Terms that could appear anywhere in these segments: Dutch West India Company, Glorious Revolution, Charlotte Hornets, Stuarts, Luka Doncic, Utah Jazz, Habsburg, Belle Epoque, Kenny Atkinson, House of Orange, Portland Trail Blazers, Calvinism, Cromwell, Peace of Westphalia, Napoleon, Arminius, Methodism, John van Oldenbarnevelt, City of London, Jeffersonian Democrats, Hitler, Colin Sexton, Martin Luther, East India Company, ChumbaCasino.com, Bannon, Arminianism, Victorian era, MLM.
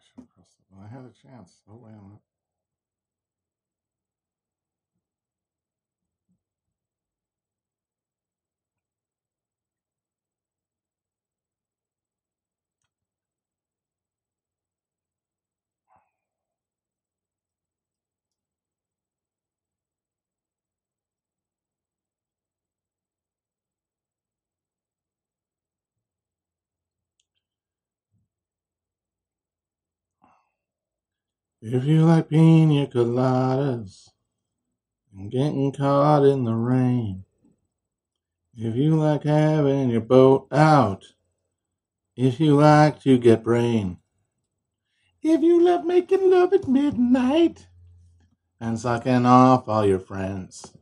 I should have pressed it when I had a chance. Hopefully I'm not. If you like pina coladas and getting caught in the rain, if you like having your boat out, if you like to get brain, if you love making love at midnight and sucking off all your friends,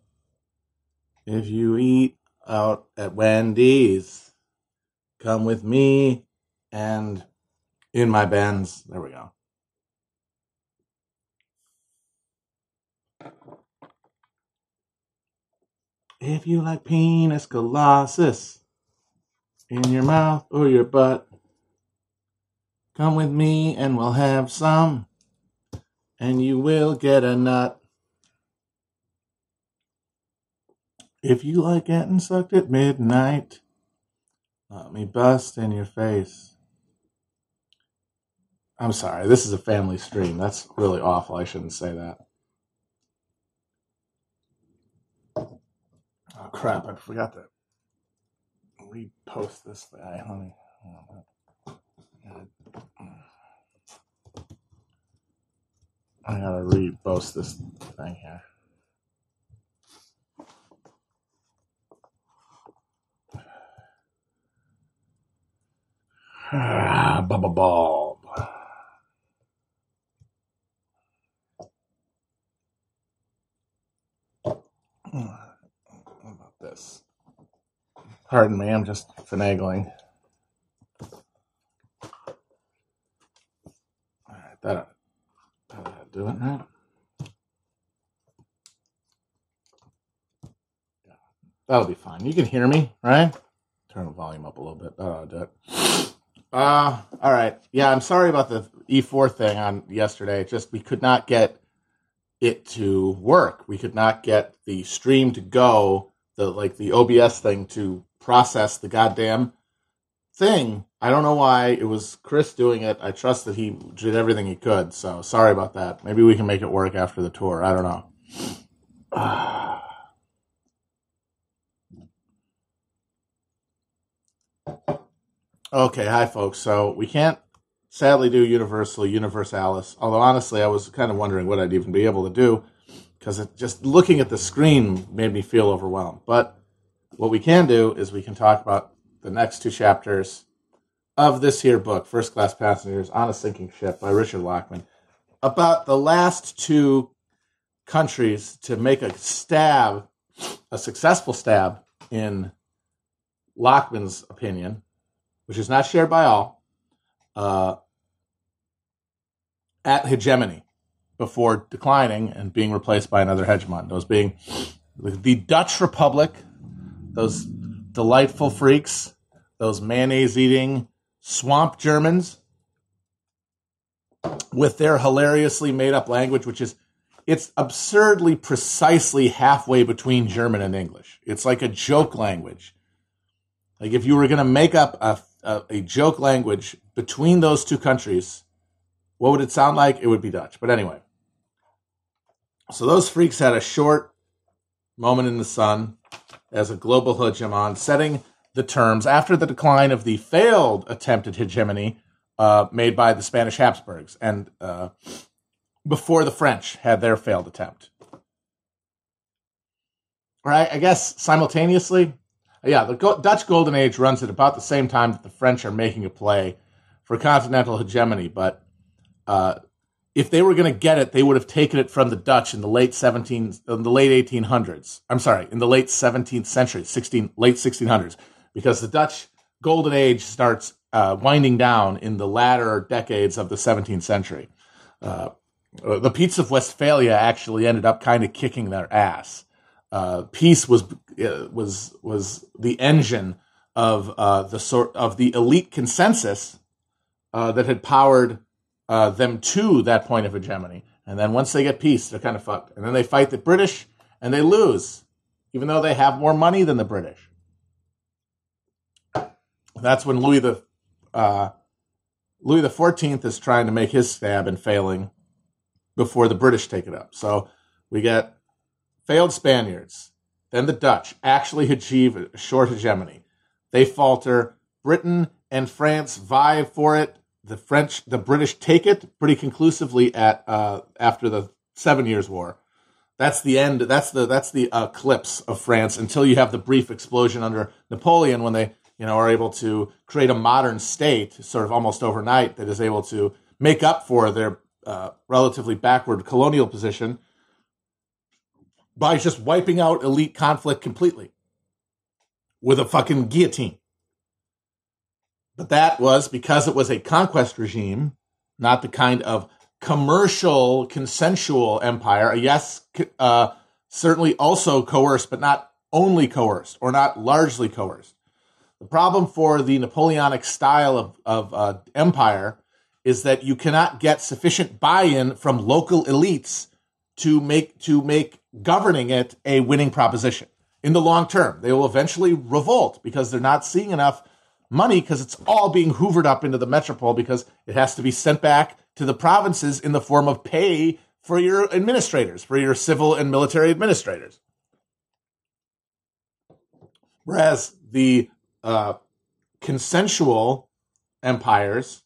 if you eat out at Wendy's, come with me and in my Benz. There we go. If you like penis colossus in your mouth or your butt, come with me and we'll have some, and you will get a nut. If you like getting sucked at midnight, let me bust in your face. I'm sorry, this is a family stream. That's really awful. I shouldn't say that. Oh crap, I forgot to repost this guy. Let me I gotta repost this thing here. Bubba Bulb. This. Pardon me, I'm just finagling. Alright, that'll do it now. Yeah, that'll be fine. You can hear me, right? Turn the volume up a little bit. That'll do it. Alright. Yeah, I'm sorry about the E4 thing on yesterday. Just we could not get it to work. We could not get the stream to go. The OBS thing to process the goddamn thing. I don't know why. It was Chris doing it. I trust that he did everything he could, so sorry about that. Maybe we can make it work after the tour. I don't know. Okay, hi, folks. So we can't, sadly, do Universalis, although, honestly, I was kind of wondering what I'd even be able to do, because just looking at the screen made me feel overwhelmed. But what we can do is we can talk about the next two chapters of this here book, First Class Passengers on a Sinking Ship by Richard Lachmann, about the last two countries to make a successful stab, in Lachmann's opinion, which is not shared by all, at hegemony, before declining and being replaced by another hegemon, those being the Dutch Republic, those delightful freaks, those mayonnaise-eating swamp Germans, with their hilariously made-up language, which is, it's absurdly precisely halfway between German and English. It's like a joke language. Like, if you were going to make up a joke language between those two countries, what would it sound like? It would be Dutch. But anyway. So those freaks had a short moment in the sun as a global hegemon, setting the terms after the decline of the failed attempt at hegemony made by the Spanish Habsburgs, and before the French had their failed attempt. All right, I guess simultaneously, yeah, the Dutch Golden Age runs at about the same time that the French are making a play for continental hegemony, but if they were going to get it, they would have taken it from the Dutch in the late 1800s. I'm sorry, in the late 17th century, late 1600s, because the Dutch Golden Age starts winding down in the latter decades of the 17th century. The Peace of Westphalia actually ended up kind of kicking their ass. Peace was the engine of the elite consensus that had powered them to that point of hegemony. And then once they get peace, they're kind of fucked. And then they fight the British, and they lose, even though they have more money than the British. That's when Louis the 14th is trying to make his stab and failing before the British take it up. So we get failed Spaniards. Then the Dutch actually achieve a short hegemony. They falter. Britain and France vie for it. The British take it pretty conclusively at after the 7 Years' War. That's the end. That's the eclipse of France until you have the brief explosion under Napoleon when they are able to create a modern state sort of almost overnight that is able to make up for their relatively backward colonial position by just wiping out elite conflict completely with a fucking guillotine. But that was because it was a conquest regime, not the kind of commercial, consensual empire. Yes, certainly also coerced, but not only coerced, or not largely coerced. The problem for the Napoleonic style of empire is that you cannot get sufficient buy-in from local elites to make governing it a winning proposition in the long term. They will eventually revolt because they're not seeing enough money because it's all being hoovered up into the metropole because it has to be sent back to the provinces in the form of pay for your administrators, for your civil and military administrators. Whereas the consensual empires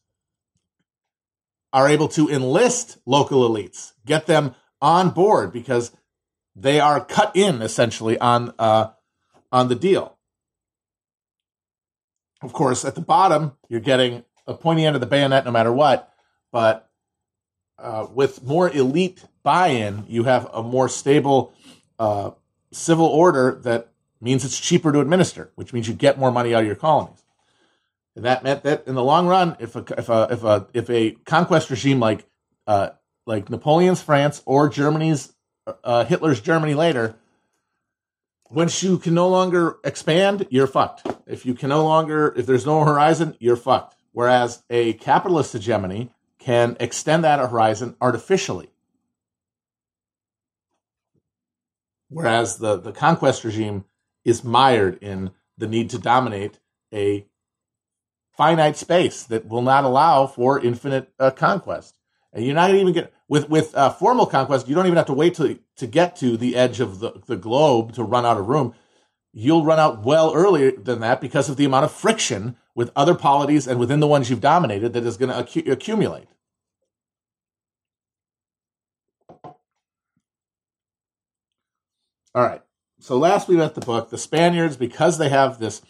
are able to enlist local elites, get them on board because they are cut in essentially on the deal. Of course, at the bottom, you're getting a pointy end of the bayonet no matter what, but with more elite buy-in, you have a more stable civil order that means it's cheaper to administer, which means you get more money out of your colonies. And that meant that in the long run, if a conquest regime like Napoleon's France or Germany's Hitler's Germany later, once you can no longer expand, you're fucked. If there's no horizon, you're fucked. Whereas a capitalist hegemony can extend that horizon artificially. Whereas the conquest regime is mired in the need to dominate a finite space that will not allow for infinite conquest. And you're not even get with formal conquest. You don't even have to wait to get to the edge of the globe to run out of room. You'll run out well earlier than that because of the amount of friction with other polities and within the ones you've dominated that is going to accumulate. All right. So last we met the book, the Spaniards, because they have this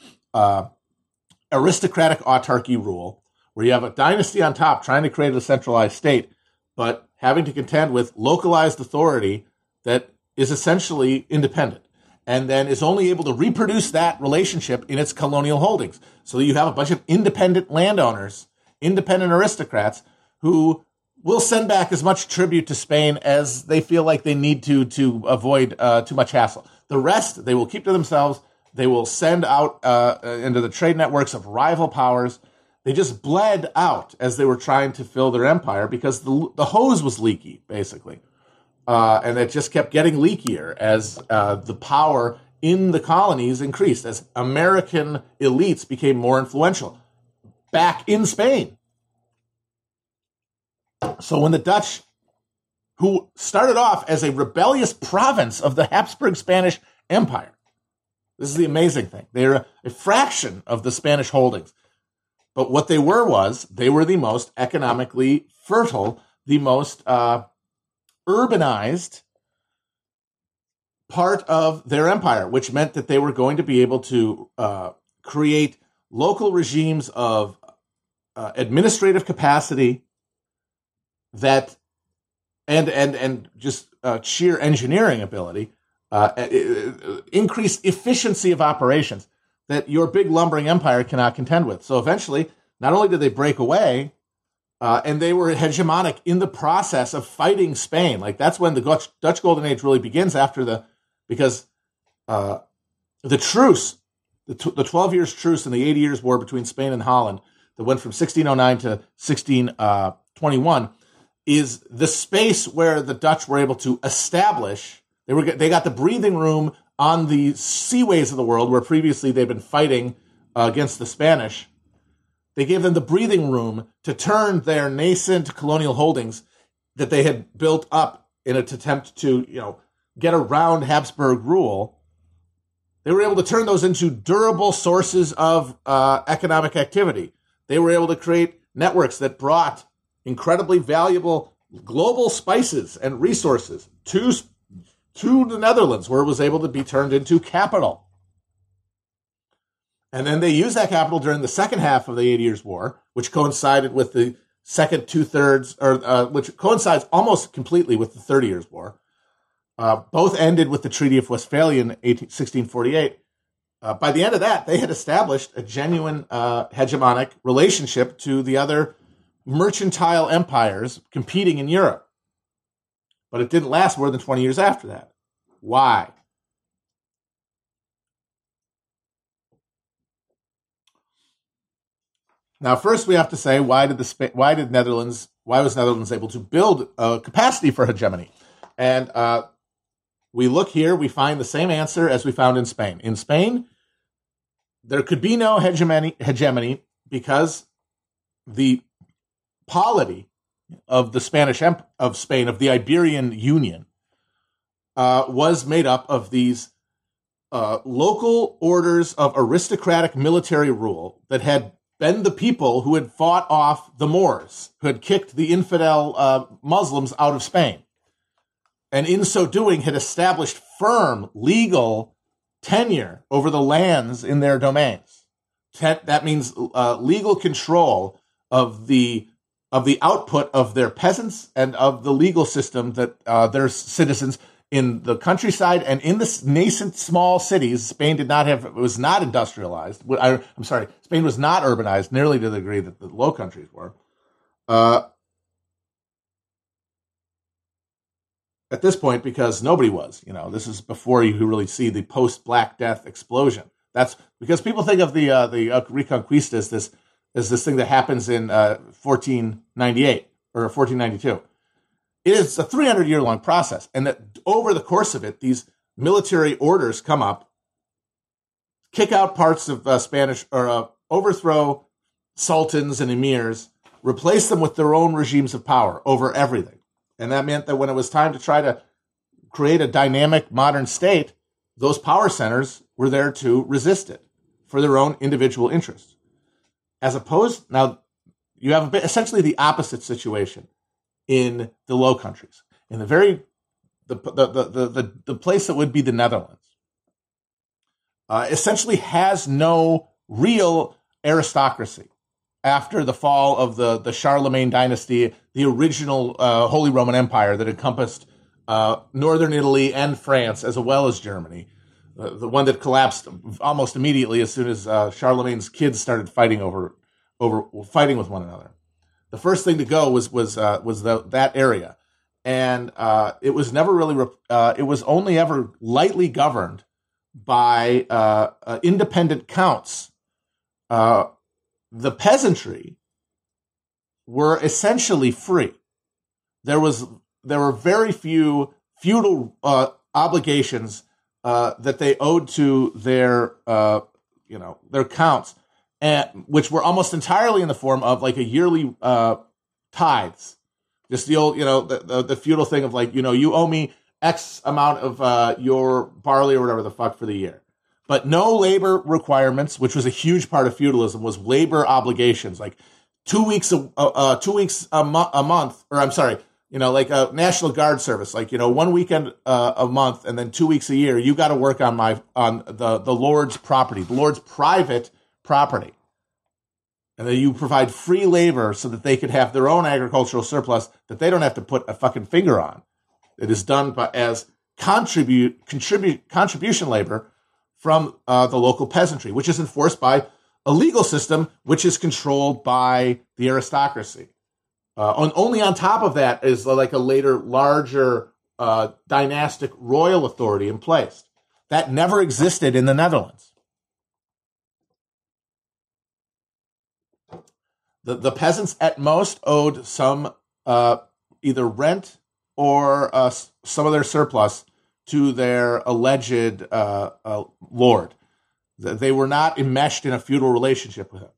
aristocratic autarky rule, where you have a dynasty on top trying to create a centralized state, but having to contend with localized authority that is essentially independent and then is only able to reproduce that relationship in its colonial holdings. So you have a bunch of independent landowners, independent aristocrats, who will send back as much tribute to Spain as they feel like they need to avoid too much hassle. The rest, they will keep to themselves. They will send out into the trade networks of rival powers. They just bled out as they were trying to fill their empire because the hose was leaky, basically. And it just kept getting leakier as the power in the colonies increased, as American elites became more influential back in Spain. So when the Dutch, who started off as a rebellious province of the Habsburg Spanish Empire, this is the amazing thing. They're a fraction of the Spanish holdings. But what they were was they were the most economically fertile, the most urbanized part of their empire, which meant that they were going to be able to create local regimes of administrative capacity that and just sheer engineering ability, increased efficiency of operations that your big lumbering empire cannot contend with. So eventually, not only did they break away, and they were hegemonic in the process of fighting Spain. Like that's when the Dutch Golden Age really begins because the truce, the 12 years truce in the 80 Years' War between Spain and Holland that went from 1609 to 1620, 1621 is the space where the Dutch were able to establish. They got the breathing room on the seaways of the world where previously they'd been fighting against the Spanish. They gave them the breathing room to turn their nascent colonial holdings that they had built up in an attempt to, get around Habsburg rule. They were able to turn those into durable sources of economic activity. They were able to create networks that brought incredibly valuable global spices and resources to the Netherlands, where it was able to be turned into capital. And then they used that capital during the second half of the 80 Years' War, which coincided with the second two-thirds, which coincides almost completely with the 30 Years' War. Both ended with the Treaty of Westphalia in 1648. By the end of that, they had established a genuine hegemonic relationship to the other mercantile empires competing in Europe. But it didn't last more than 20 years after that. Why? Now, first we have to say, why was Netherlands able to build a capacity for hegemony? And we look here, we find the same answer as we found in Spain. In Spain, there could be no hegemony because the polity of the Spain, of the Iberian Union, was made up of these local orders of aristocratic military rule that had been the people who had fought off the Moors, who had kicked the infidel Muslims out of Spain. And in so doing had established firm legal tenure over the lands in their domains. That means legal control of the output of their peasants and of the legal system that their citizens in the countryside and in the nascent small cities. Spain did not have; it was not industrialized. I'm sorry, Spain was not urbanized nearly to the degree that the Low Countries were. At this point, because nobody was, this is before you really see the post-Black Death explosion. That's because people think of the Reconquista as this thing that happens in 1498 or 1492. It is a 300-year-long process, and that over the course of it, these military orders come up, kick out parts of Spanish, or overthrow sultans and emirs, replace them with their own regimes of power over everything. And that meant that when it was time to try to create a dynamic modern state, those power centers were there to resist it for their own individual interests. As opposed, now, you have essentially the opposite situation in the Low Countries, in the place that would be the Netherlands. Essentially has no real aristocracy. After the fall of the Charlemagne dynasty, the original Holy Roman Empire that encompassed northern Italy and France, as well as Germany, the one that collapsed almost immediately as soon as Charlemagne's kids started fighting fighting with one another. The first thing to go was that area, and it was never really it was only ever lightly governed by independent counts. The peasantry were essentially free. There were very few feudal obligations that they owed to their counts, and which were almost entirely in the form of like a yearly tithes, just the old the feudal thing of you owe me X amount of your barley or whatever the fuck for the year. But no labor requirements, which was a huge part of feudalism, was labor obligations, like 2 weeks a month, or I'm sorry, like a National Guard service, one weekend a month, and then 2 weeks a year, you got to work on the Lord's property, the Lord's private property, and then you provide free labor so that they could have their own agricultural surplus that they don't have to put a fucking finger on. It is done as contribution labor from the local peasantry, which is enforced by a legal system which is controlled by the aristocracy. Only on top of that is like a later, larger dynastic royal authority in place. That never existed in the Netherlands. The peasants at most owed some either rent or some of their surplus to their alleged lord. They were not enmeshed in a feudal relationship with him.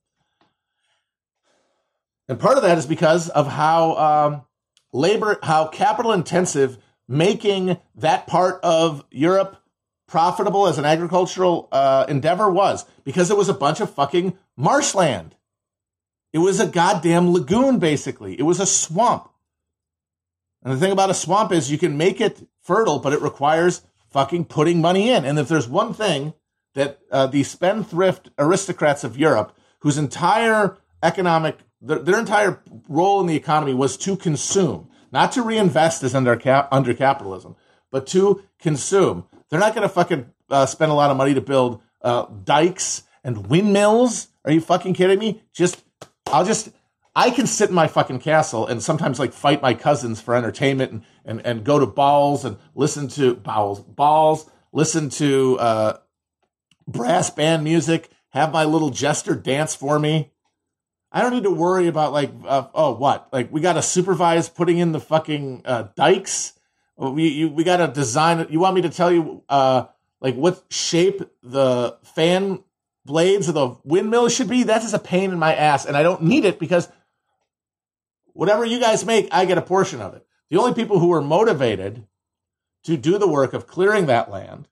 And part of that is because of how how capital-intensive making that part of Europe profitable as an agricultural endeavor was, because it was a bunch of fucking marshland. It was a goddamn lagoon, basically. It was a swamp. And the thing about a swamp is you can make it fertile, but it requires fucking putting money in. And if there's one thing that the spendthrift aristocrats of Europe, whose entire economic, their entire role in the economy was to consume, not to reinvest as under capitalism, but to consume. They're not going to fucking spend a lot of money to build dikes and windmills. Are you fucking kidding me? I can sit in my fucking castle and sometimes like fight my cousins for entertainment and go to balls and listen to balls, listen to brass band music, have my little jester dance for me. I don't need to worry about we got to supervise putting in the fucking dikes. We got to design it. You want me to tell you what shape the fan blades of the windmill should be? That is a pain in my ass, and I don't need it because whatever you guys make, I get a portion of it. The only people who were motivated to do the work of clearing that land,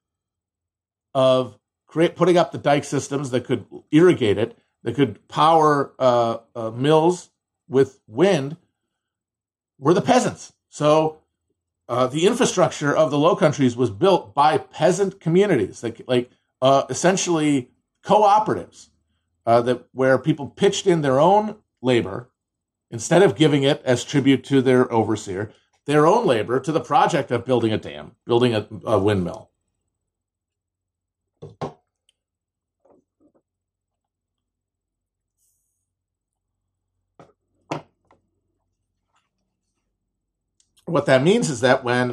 of putting up the dike systems that could irrigate it, that could power mills with wind, were the peasants. So the infrastructure of the Low Countries was built by peasant communities, essentially cooperatives, where people pitched in their own labor instead of giving it as tribute to their overseer, their own labor to the project of building a dam, building a windmill. What that means is that when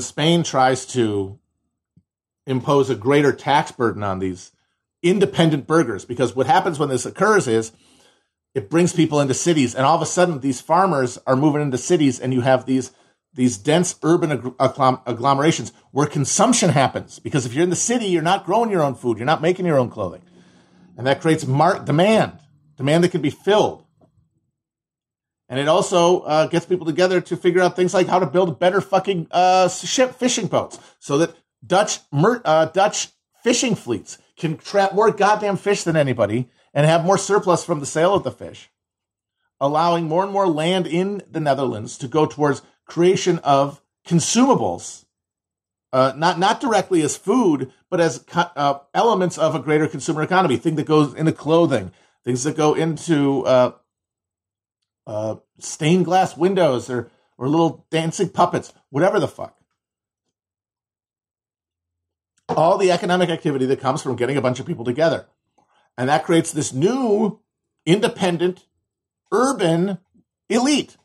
Spain tries to impose a greater tax burden on these independent burghers, because what happens when this occurs is it brings people into cities, and all of a sudden these farmers are moving into cities, and you have these dense urban agglomerations where consumption happens, because if you're in the city, you're not growing your own food, you're not making your own clothing, and that creates demand that can be filled. And it also gets people together to figure out things like how to build better fucking fishing boats, so that Dutch fishing fleets can trap more goddamn fish than anybody and have more surplus from the sale of the fish, allowing more and more land in the Netherlands to go towards creation of consumables, not directly as food, but as elements of a greater consumer economy, things that goes into clothing, things that go into stained glass windows or little dancing puppets, whatever the fuck. All the economic activity that comes from getting a bunch of people together. And that creates this new, independent, urban elite.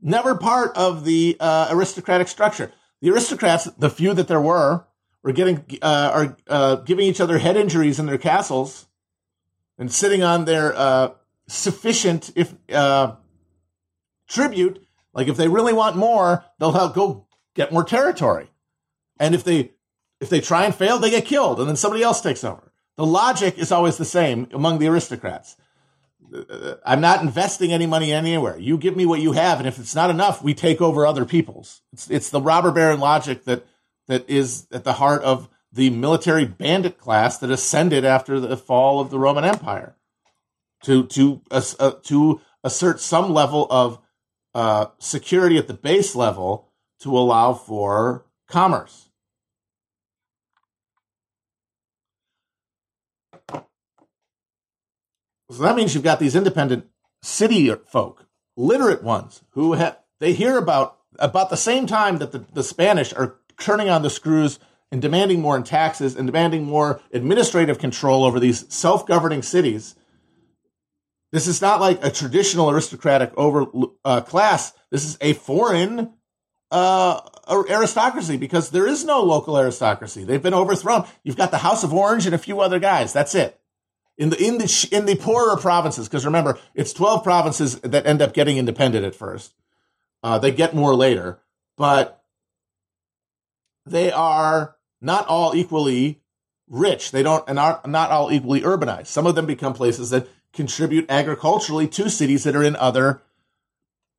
Never part of the aristocratic structure. The aristocrats, the few that there were giving each other head injuries in their castles and sitting on their sufficient tribute. Like, if they really want more, they'll go get more territory. And if they try and fail, they get killed, and then somebody else takes over. The logic is always the same among the aristocrats. I'm not investing any money anywhere. You give me what you have, and if it's not enough, we take over other people's. It's the robber baron logic that is at the heart of the military bandit class that ascended after the fall of the Roman Empire to assert some level of security at the base level to allow for commerce. So that means you've got these independent city folk, literate ones, who they hear about the same time that the Spanish are turning on the screws and demanding more in taxes and demanding more administrative control over these self-governing cities. This is not like a traditional aristocratic class. This is a foreign aristocracy, because there is no local aristocracy. They've been overthrown. You've got the House of Orange and a few other guys. That's it. in the poorer provinces, because remember, it's 12 provinces that end up getting independent at first. They get more later, but they are not all equally rich. They don't, and are not all equally urbanized. Some of them become places that contribute agriculturally to cities that are in other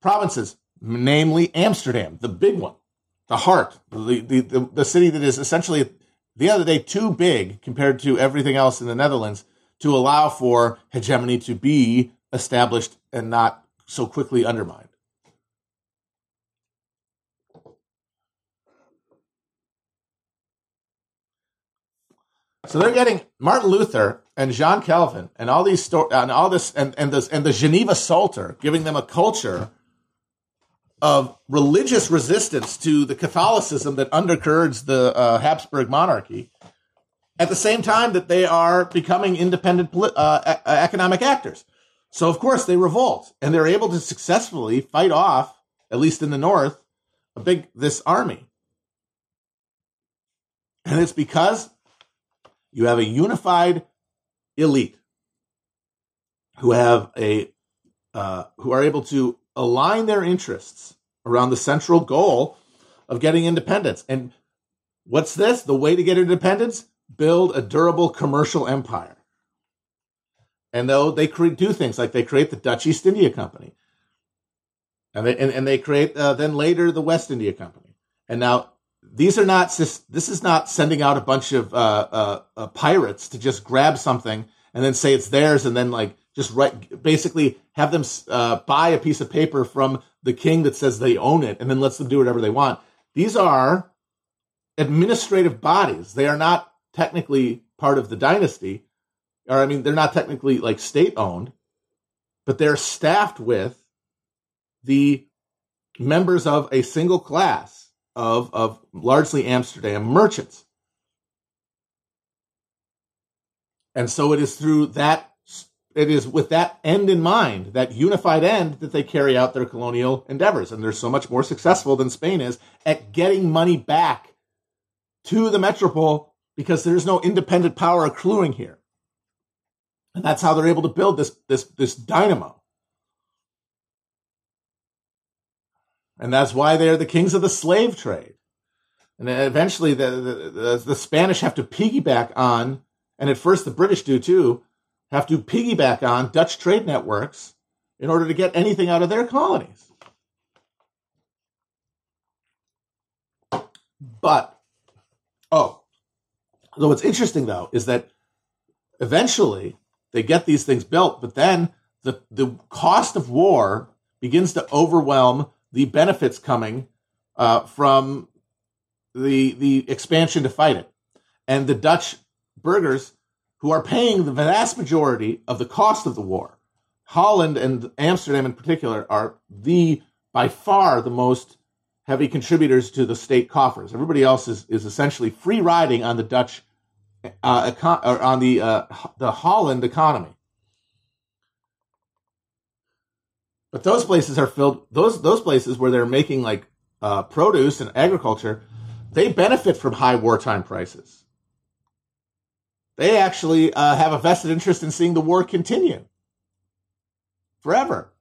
provinces, namely Amsterdam, the big one, the heart, the city that is essentially, the other day, too big compared to everything else in the Netherlands to allow for hegemony to be established and not so quickly undermined. So they're getting Martin Luther and John Calvin and all these and the Geneva Psalter, giving them a culture of religious resistance to the Catholicism that undergirds the Habsburg monarchy, at the same time that they are becoming independent economic actors. So, of course, they revolt, and they're able to successfully fight off, at least in the north, this army. And it's because you have a unified elite who have who are able to align their interests around the central goal of getting independence. And what's this? The way to get independence? Build a durable commercial empire. And though they do things like they create the Dutch East India Company, and they create then later the West India Company. And now this is not sending out a bunch of pirates to just grab something and then say it's theirs and then like just basically have them buy a piece of paper from the king that says they own it and then lets them do whatever they want. These are administrative bodies. They are not technically part of the dynasty, they're not technically like state-owned, but they're staffed with the members of a single class of largely Amsterdam merchants. And so it is with that end in mind, that unified end, that they carry out their colonial endeavors. And they're so much more successful than Spain is at getting money back to the metropole because there's no independent power accruing here. And that's how they're able to build this dynamo. And that's why they're the kings of the slave trade. And eventually the Spanish have to piggyback on, and at first the British do too, have to piggyback on Dutch trade networks in order to get anything out of their colonies. But what's interesting, though, is that eventually they get these things built, but then the cost of war begins to overwhelm the benefits coming from the expansion to fight it. And the Dutch burghers, who are paying the vast majority of the cost of the war. Holland and Amsterdam in particular are by far the most heavy contributors to the state coffers. Everybody else is essentially free riding on the Dutch, the Holland economy. But those places are filled, those places where they're making like produce and agriculture, they benefit from high wartime prices. They actually have a vested interest in seeing the war continue forever,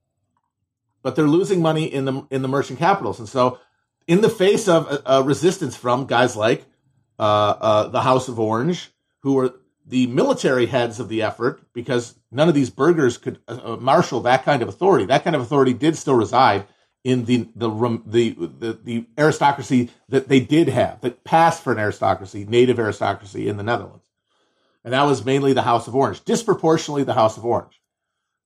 but they're losing money in the merchant capitals, and so in the face of resistance from guys like the House of Orange, who were the military heads of the effort, because none of these burghers could marshal that kind of authority. That kind of authority did still reside in the aristocracy that they did have, that passed for an aristocracy, native aristocracy in the Netherlands. And that was mainly the House of Orange, disproportionately the House of Orange,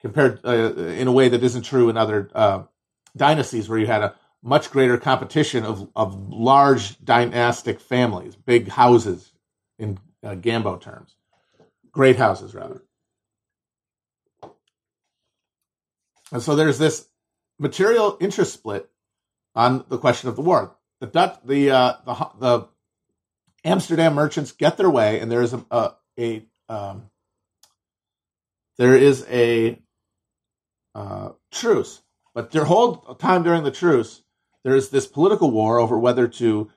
compared in a way that isn't true in other dynasties where you had a much greater competition of large dynastic families, big houses in Gambo terms, great houses rather. And so there's this material interest split on the question of the war. The Amsterdam merchants get their way, and there is a truce, but their whole time during the truce, there is this political war over whether to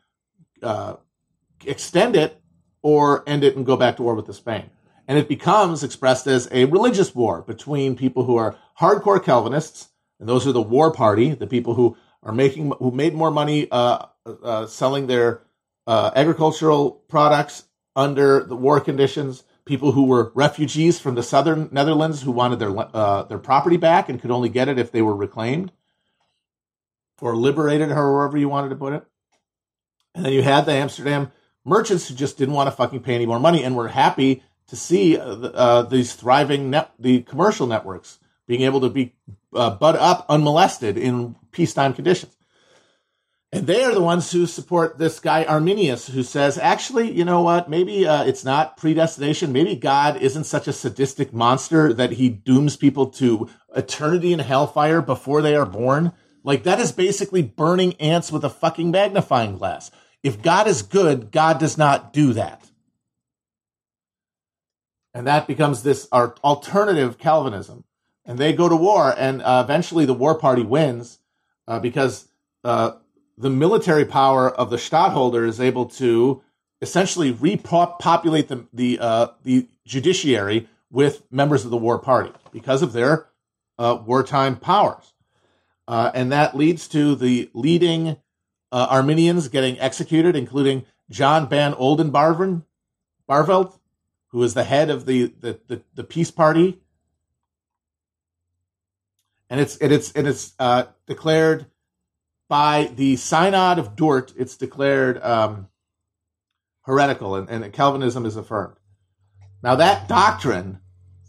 extend it or end it and go back to war with Spain. and it becomes expressed as a religious war between people who are hardcore Calvinists, and those are the war party, the people who are made more money selling their agricultural products under the war conditions, people who were refugees from the southern Netherlands who wanted their property back and could only get it if they were reclaimed or liberated, however you wanted to put it. And then you had the Amsterdam merchants who just didn't want to fucking pay any more money and were happy to see these thriving the commercial networks being able to be butt up unmolested in peacetime conditions. And they are the ones who support this guy Arminius, who says, actually, you know what, maybe it's not predestination. Maybe God isn't such a sadistic monster that he dooms people to eternity in hellfire before they are born. Like, that is basically burning ants with a fucking magnifying glass. If God is good, God does not do that. And that becomes this alternative Calvinism. And they go to war, and eventually the war party wins because the military power of the stadtholder is able to essentially repopulate the judiciary with members of the war party because of their wartime powers. And that leads to the leading Arminians getting executed, including John van Oldenbarnevelt, who is the head of the peace party. And it's declared by the Synod of Dort. It's declared heretical, and Calvinism is affirmed. Now that doctrine,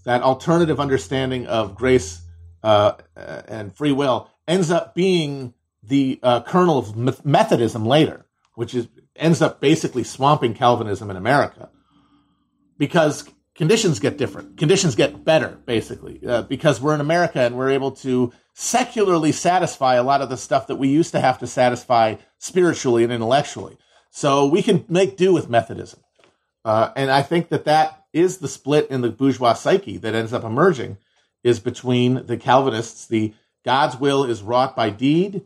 that alternative understanding of grace and free will, ends up being the kernel of Methodism later, which ends up basically swamping Calvinism in America, because conditions get different. Conditions get better, basically, because we're in America and we're able to secularly satisfy a lot of the stuff that we used to have to satisfy spiritually and intellectually. So we can make do with Methodism. And I think that is the split in the bourgeois psyche that ends up emerging, is between the Calvinists, the God's will is wrought by deed,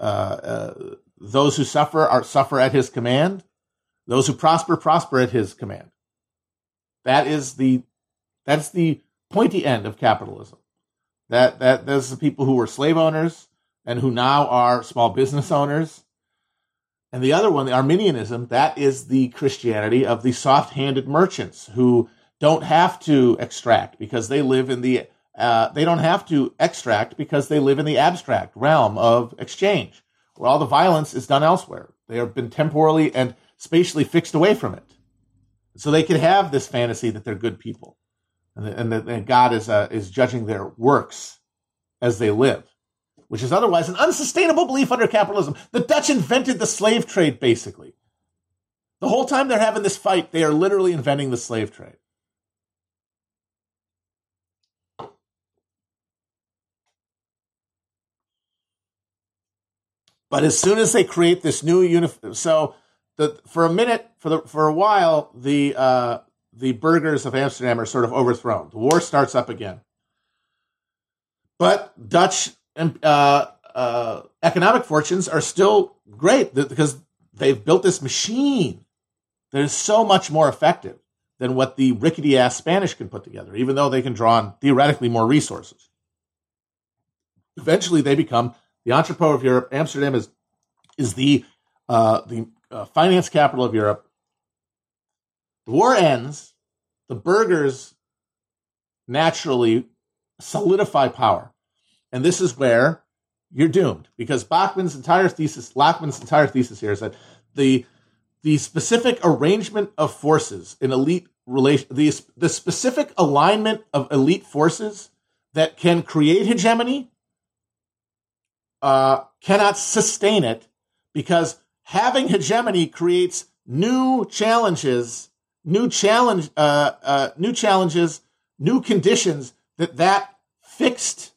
those who suffer at his command, those who prosper at his command. That's the pointy end of capitalism. That's the people who were slave owners and who now are small business owners. And the other one, the Arminianism, that is the Christianity of the soft-handed merchants who don't have to extract because they live in the abstract realm of exchange, where all the violence is done elsewhere. They have been temporally and spatially fixed away from it. So they could have this fantasy that they're good people, and God is judging their works as they live, which is otherwise an unsustainable belief under capitalism. The Dutch invented the slave trade, basically. The whole time they're having this fight, they are literally inventing the slave trade. But as soon as they create this new the burghers of Amsterdam are sort of overthrown. The war starts up again. But Dutch economic fortunes are still great because they've built this machine that is so much more effective than what the rickety-ass Spanish can put together, even though they can draw on theoretically more resources. Eventually, they become the entrepot of Europe. Amsterdam is the finance capital of Europe. The war ends. The burghers naturally solidify power. And this is where you're doomed, because Lachmann's entire thesis here is that the specific arrangement of forces in elite the specific alignment of elite forces that can create hegemony cannot sustain it, because having hegemony creates new challenges, new conditions that fixed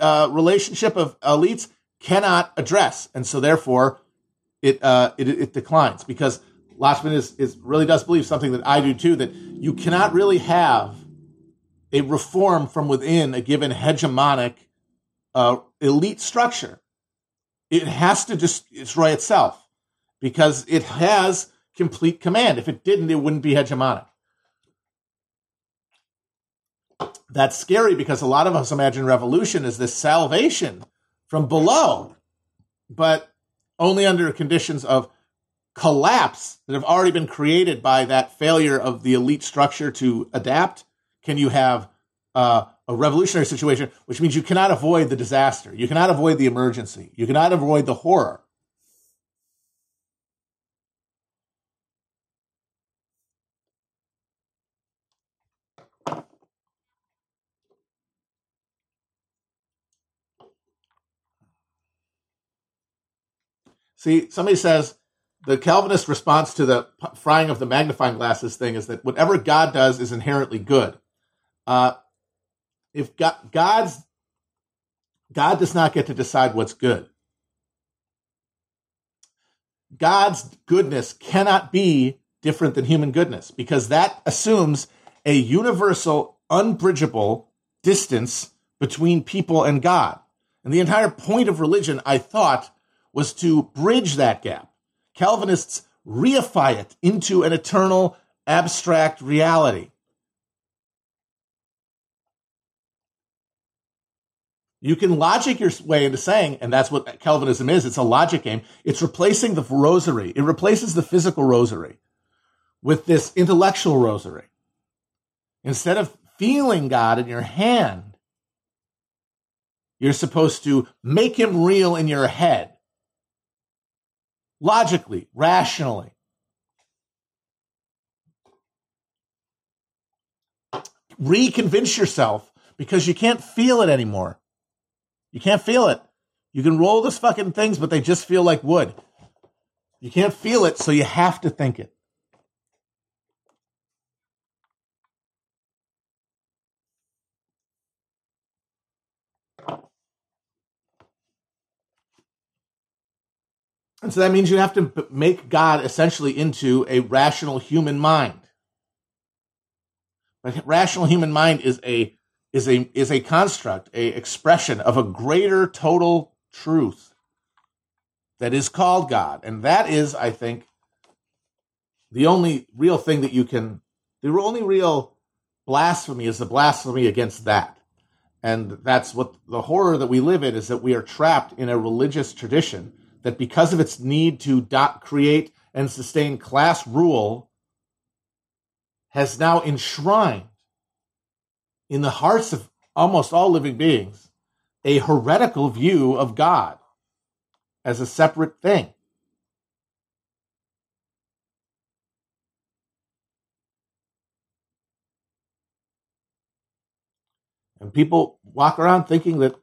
relationship of elites cannot address, and so therefore it declines. Because Lachmann really does believe something that I do too, that you cannot really have a reform from within a given hegemonic elite structure. It has to just destroy itself, because it has complete command. If it didn't, it wouldn't be hegemonic. that's scary because a lot of us imagine revolution as this salvation from below, but only under conditions of collapse that have already been created by that failure of the elite structure to adapt can you have a revolutionary situation, which means you cannot avoid the disaster. You cannot avoid the emergency. You cannot avoid the horror. See, somebody says the Calvinist response to the frying of the magnifying glasses thing is that whatever God does is inherently good. If God does not get to decide what's good. God's goodness cannot be different than human goodness because that assumes a universal, unbridgeable distance between people and God. And the entire point of religion, I thought, was to bridge that gap. Calvinists reify it into an eternal, abstract reality. You can logic your way into saying, and that's what Calvinism is, it's a logic game. It's replacing the rosary. It replaces the physical rosary with this intellectual rosary. Instead of feeling God in your hand, you're supposed to make him real in your head. Logically, rationally. Reconvince yourself because you can't feel it anymore. You can't feel it. You can roll those fucking things, but they just feel like wood. You can't feel it, so you have to think it. And so that means you have to make God essentially into a rational human mind. But rational human mind is a construct, a expression of a greater total truth that is called God. And that is, I think, the only real thing that you can, the only real blasphemy is the blasphemy against that. And that's what the horror that we live in is that we are trapped in a religious tradition that because of its need to create and sustain class rule, has now enshrined in the hearts of almost all living beings a heretical view of God as a separate thing. And people walk around thinking that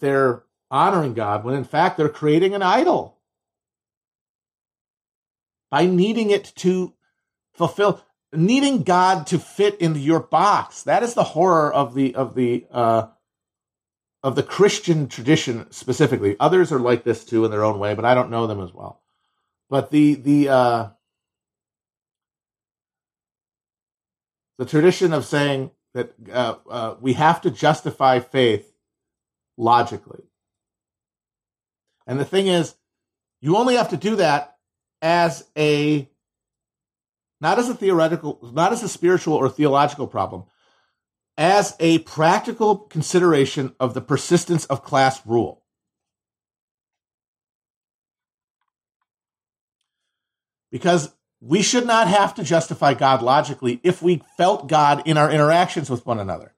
they're honoring God, when in fact they're creating an idol by needing it to fulfill, needing God to fit into your box. That is the horror of the Christian tradition specifically. Others are like this too in their own way, but I don't know them as well. But the tradition of saying that we have to justify faith logically. And the thing is, you only have to do that as a, not as a theoretical, not as a spiritual or theological problem, as a practical consideration of the persistence of class rule. Because we should not have to justify God logically if we felt God in our interactions with one another.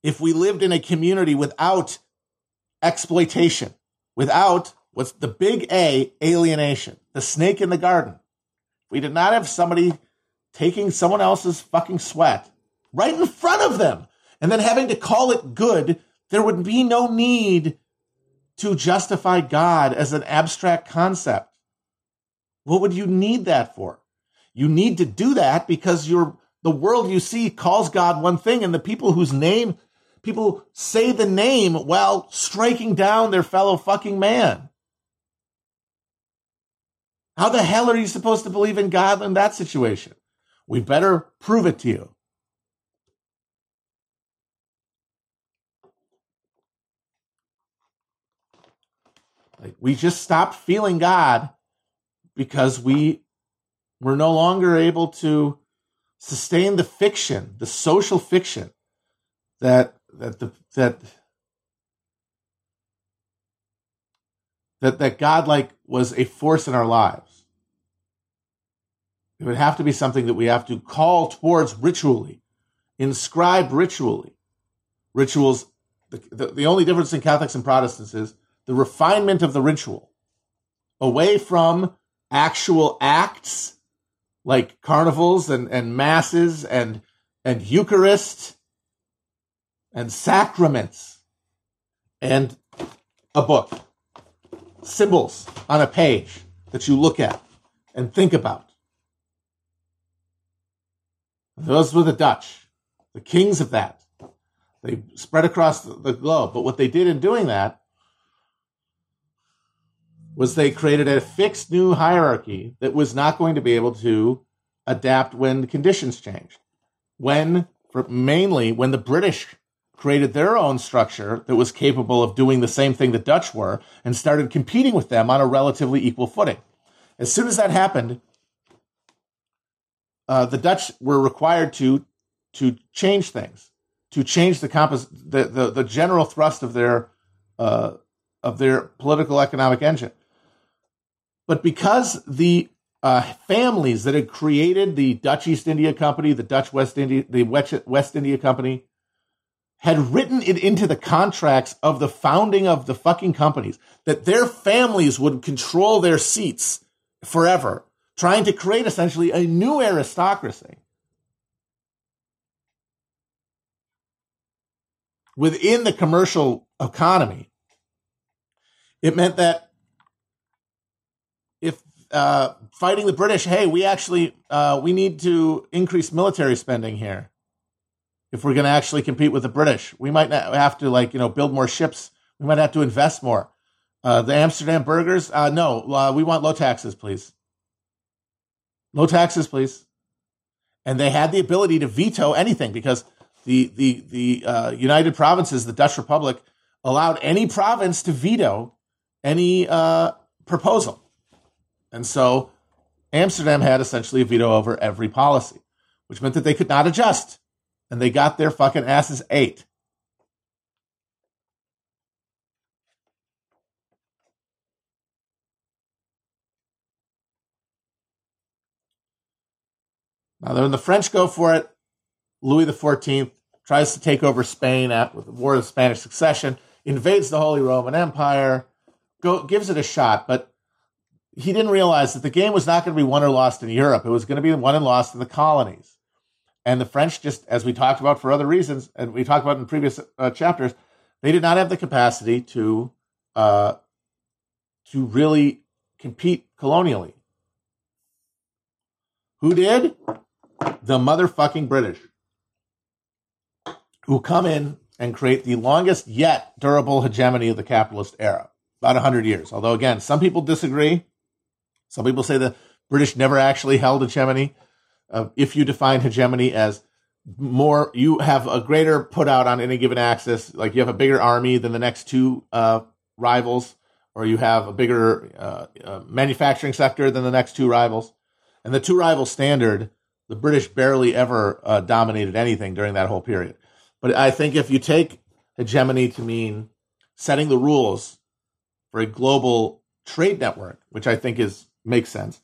If we lived in a community without exploitation, without what's the big A, alienation, the snake in the garden, if we did not have somebody taking someone else's fucking sweat right in front of them and then having to call it good, there would be no need to justify God as an abstract concept. What would you need that for? You need to do that because the world you see calls God one thing, and the people whose name people say the name while striking down their fellow fucking man. How the hell are you supposed to believe in God in that situation? We better prove it to you. Like, we just stopped feeling God because we We're no longer able to sustain the fiction, the social fiction that God like was a force in our lives. It would have to be something that we have to call towards ritually, inscribe ritually. Rituals, the only difference in Catholics and Protestants is the refinement of the ritual, away from actual acts like carnivals and masses and Eucharist and sacraments and a book. Symbols on a page that you look at and think about. Those were the Dutch, the kings of that. They spread across the globe. But what they did in doing that was they created a fixed new hierarchy that was not going to be able to adapt when conditions changed. Mainly when the British created their own structure that was capable of doing the same thing the Dutch were and started competing with them on a relatively equal footing. As soon as that happened, the Dutch were required to change things, to change the general thrust of their political economic engine. But because the families that had created the Dutch East India Company, the Dutch West India Company, had written it into the contracts of the founding of the fucking companies that their families would control their seats forever, trying to create essentially a new aristocracy within the commercial economy. It meant that if fighting the British, hey, we actually we need to increase military spending here. If we're going to actually compete with the British, we might not have to, build more ships. We might have to invest more. The Amsterdam burgers, no, we want low taxes, please. Low taxes, please. And they had the ability to veto anything because the United Provinces, the Dutch Republic, allowed any province to veto any proposal. And so Amsterdam had essentially a veto over every policy, which meant that they could not adjust. And they got their fucking asses ate. Now, when the French go for it, Louis XIV tries to take over Spain with the War of the Spanish Succession, invades the Holy Roman Empire, gives it a shot, but he didn't realize that the game was not going to be won or lost in Europe. It was going to be won and lost in the colonies. And the French, just as we talked about for other reasons, and we talked about in previous chapters, they did not have the capacity to really compete colonially. Who did? The motherfucking British, who come in and create the longest yet durable hegemony of the capitalist era, about 100 years. Although, again, some people disagree. Some people say the British never actually held hegemony. If you define hegemony as more, you have a greater put out on any given axis, like you have a bigger army than the next two rivals, or you have a bigger manufacturing sector than the next two rivals. And the two rival standard, the British barely ever dominated anything during that whole period. But I think if you take hegemony to mean setting the rules for a global trade network, which I think makes sense,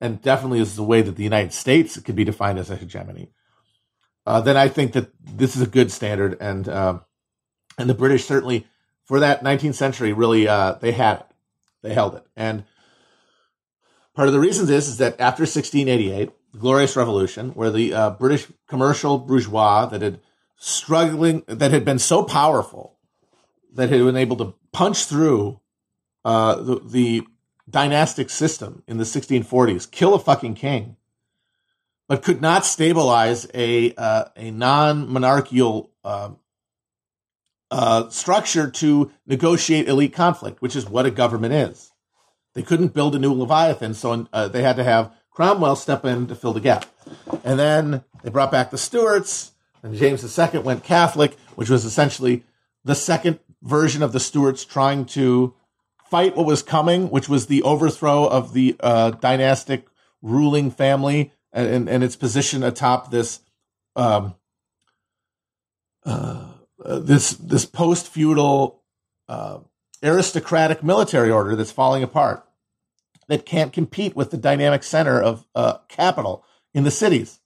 and definitely is the way that the United States could be defined as a hegemony, then I think that this is a good standard. And the British certainly, for that 19th century, really, they had it. They held it. And part of the reason is that after 1688, the Glorious Revolution, where the British commercial bourgeois that had been so powerful that had been able to punch through the dynastic system in the 1640s, kill a fucking king, but could not stabilize a non-monarchical structure to negotiate elite conflict, which is what a government is. They couldn't build a new Leviathan, so they had to have Cromwell step in to fill the gap. And then they brought back the Stuarts, and James II went Catholic, which was essentially the second version of the Stuarts trying to fight what was coming, which was the overthrow of the dynastic ruling family and its position atop this this post-feudal aristocratic military order that's falling apart, that can't compete with the dynamic center of capital in the cities.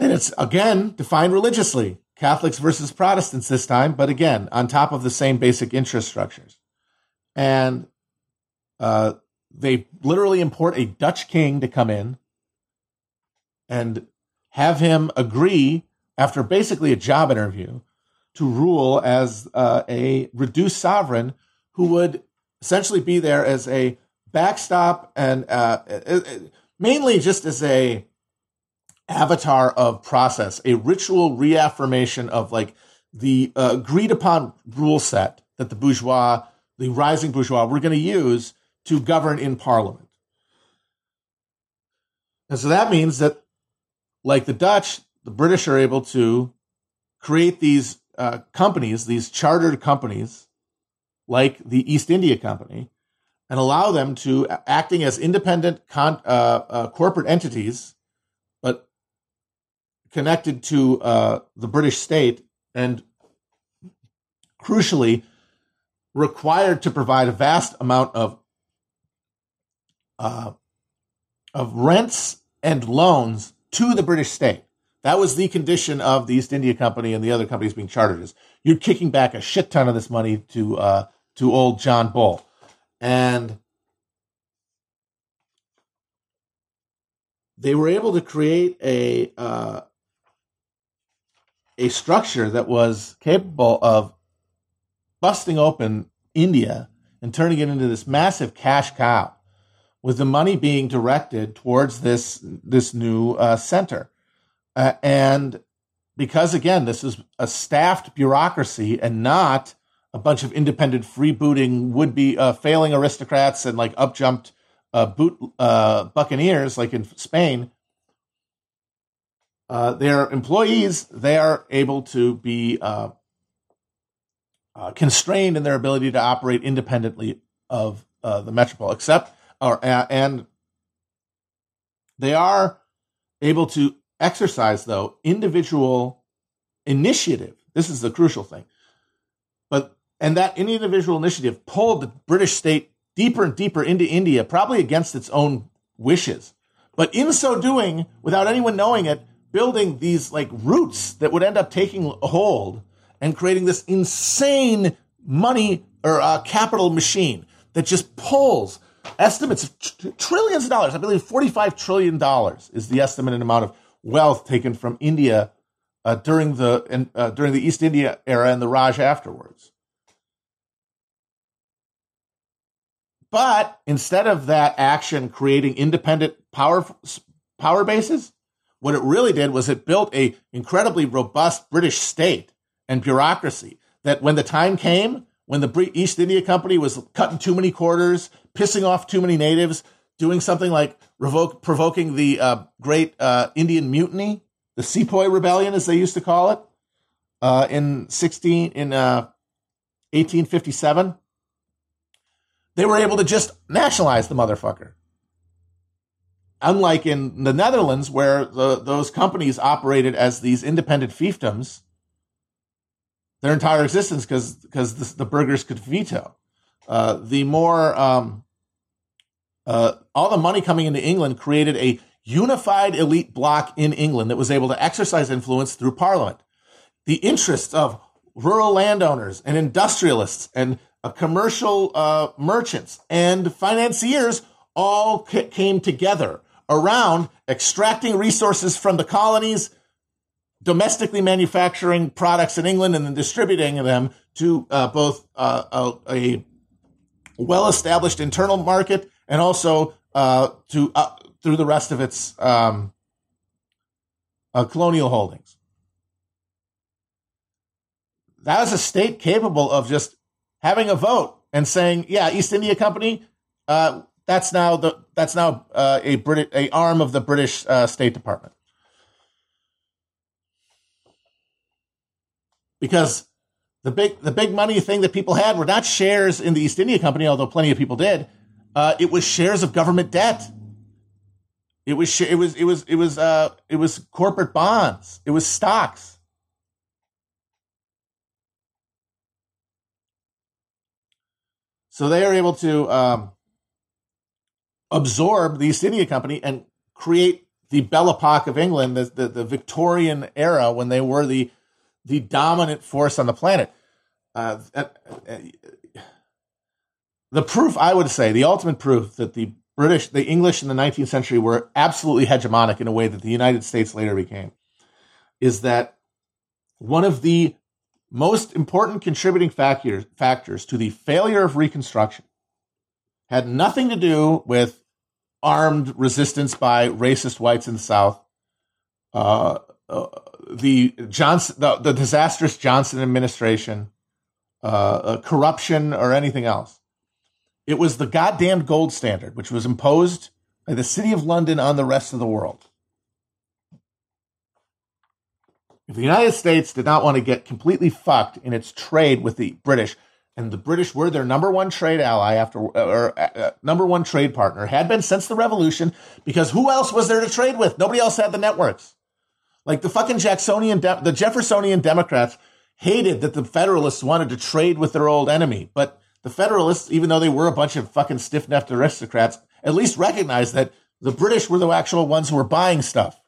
And it's, again, defined religiously, Catholics versus Protestants this time, but again, on top of the same basic interest structures. And they literally import a Dutch king to come in and have him agree, after basically a job interview, to rule as a reduced sovereign who would essentially be there as a backstop and mainly just as a avatar of process, a ritual reaffirmation of like the agreed upon rule set that the bourgeois, the rising bourgeois, were going to use to govern in parliament. And so that means that, like the Dutch, the British are able to create these companies, these chartered companies, like the East India Company, and allow them to, acting as independent corporate entities, but connected to the British state, and crucially required to provide a vast amount of rents and loans to the British state. That was the condition of the East India Company and the other companies being chartered, is you're kicking back a shit ton of this money to old John Bull. And they were able to create a structure that was capable of busting open India and turning it into this massive cash cow, with the money being directed towards this new center. And because, again, this is a staffed bureaucracy and not a bunch of independent freebooting would-be failing aristocrats and like up-jumped buccaneers like in Spain, their employees, they are able to be constrained in their ability to operate independently of the metropole, and they are able to exercise, though, individual initiative. This is the crucial thing. And that individual initiative pulled the British state deeper and deeper into India, probably against its own wishes. But in so doing, without anyone knowing it, building these like roots that would end up taking hold and creating this insane money or capital machine that just pulls estimates of trillions of dollars. I believe $45 trillion is the estimate and amount of wealth taken from India during the East India era and the Raj afterwards. But instead of that action creating independent power bases, what it really did was it built a incredibly robust British state and bureaucracy that when the time came, when the East India Company was cutting too many quarters, pissing off too many natives, doing something like provoking the Great Indian Mutiny, the Sepoy Rebellion, as they used to call it, in 1857, they were able to just nationalize the motherfucker. Unlike in the Netherlands, where those companies operated as these independent fiefdoms their entire existence, because the burghers could veto. All the money coming into England created a unified elite bloc in England that was able to exercise influence through Parliament. The interests of rural landowners and industrialists and commercial merchants and financiers all came together around extracting resources from the colonies, domestically manufacturing products in England and then distributing them to both a well-established internal market and also to through the rest of its colonial holdings. That was a state capable of just having a vote and saying, "Yeah, East India Company, that's now a arm of the British State Department." Because the big money thing that people had were not shares in the East India Company, although plenty of people did. It was shares of government debt. It was corporate bonds. It was stocks. So they are able to absorb the East India Company and create the Belle Epoque of England, the Victorian era, when they were the dominant force on the planet. The proof, I would say, the ultimate proof that the English in the 19th century were absolutely hegemonic in a way that the United States later became, is that one of the most important contributing factors to the failure of Reconstruction had nothing to do with armed resistance by racist whites in the South, the disastrous Johnson administration, corruption, or anything else. It was the goddamn gold standard, which was imposed by the city of London on the rest of the world. If the United States did not want to get completely fucked in its trade with the British, and the British were their number one trade ally number one trade partner, had been since the Revolution, because who else was there to trade with? Nobody else had the networks. Like the fucking the Jeffersonian Democrats hated that the Federalists wanted to trade with their old enemy. But the Federalists, even though they were a bunch of fucking stiff-necked aristocrats, at least recognized that the British were the actual ones who were buying stuff.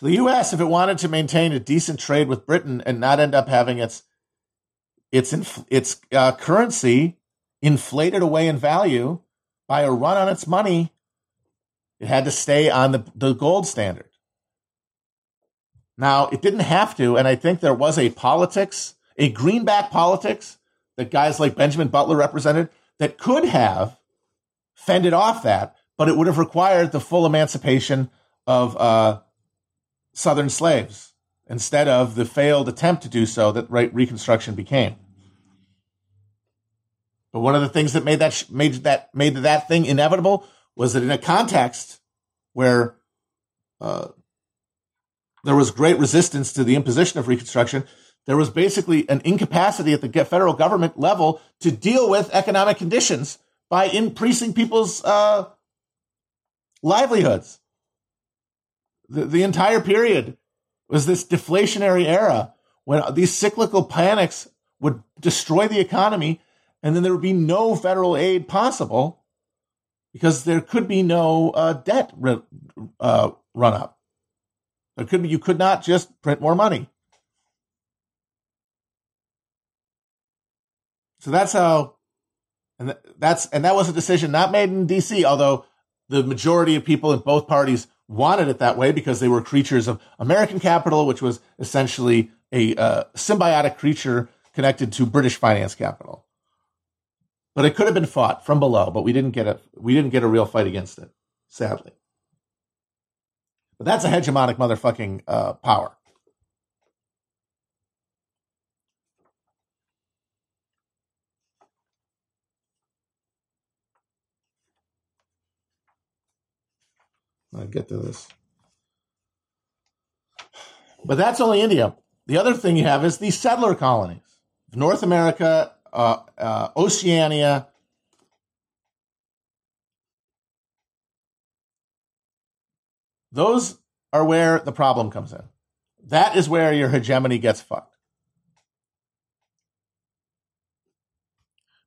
The U.S., if it wanted to maintain a decent trade with Britain and not end up having its currency inflated away in value by a run on its money, it had to stay on the gold standard. Now, it didn't have to, and I think there was a greenback politics that guys like Benjamin Butler represented that could have fended off that, but it would have required the full emancipation of Southern slaves instead of the failed attempt to do so that Reconstruction became. But one of the things that made that thing inevitable was that in a context where there was great resistance to the imposition of Reconstruction, there was basically an incapacity at the federal government level to deal with economic conditions by increasing people's livelihoods. The entire period was this deflationary era when these cyclical panics would destroy the economy, and then there would be no federal aid possible because there could be no debt run-up. You could not just print more money. So that's how, and that was a decision not made in D.C., although the majority of people in both parties wanted it that way because they were creatures of American capital, which was essentially a symbiotic creature connected to British finance capital. But it could have been fought from below, but we didn't get a real fight against it, sadly. But that's a hegemonic motherfucking power. I'll get to this. But that's only India. The other thing you have is the settler colonies. North America, Oceania. Those are where the problem comes in. That is where your hegemony gets fucked.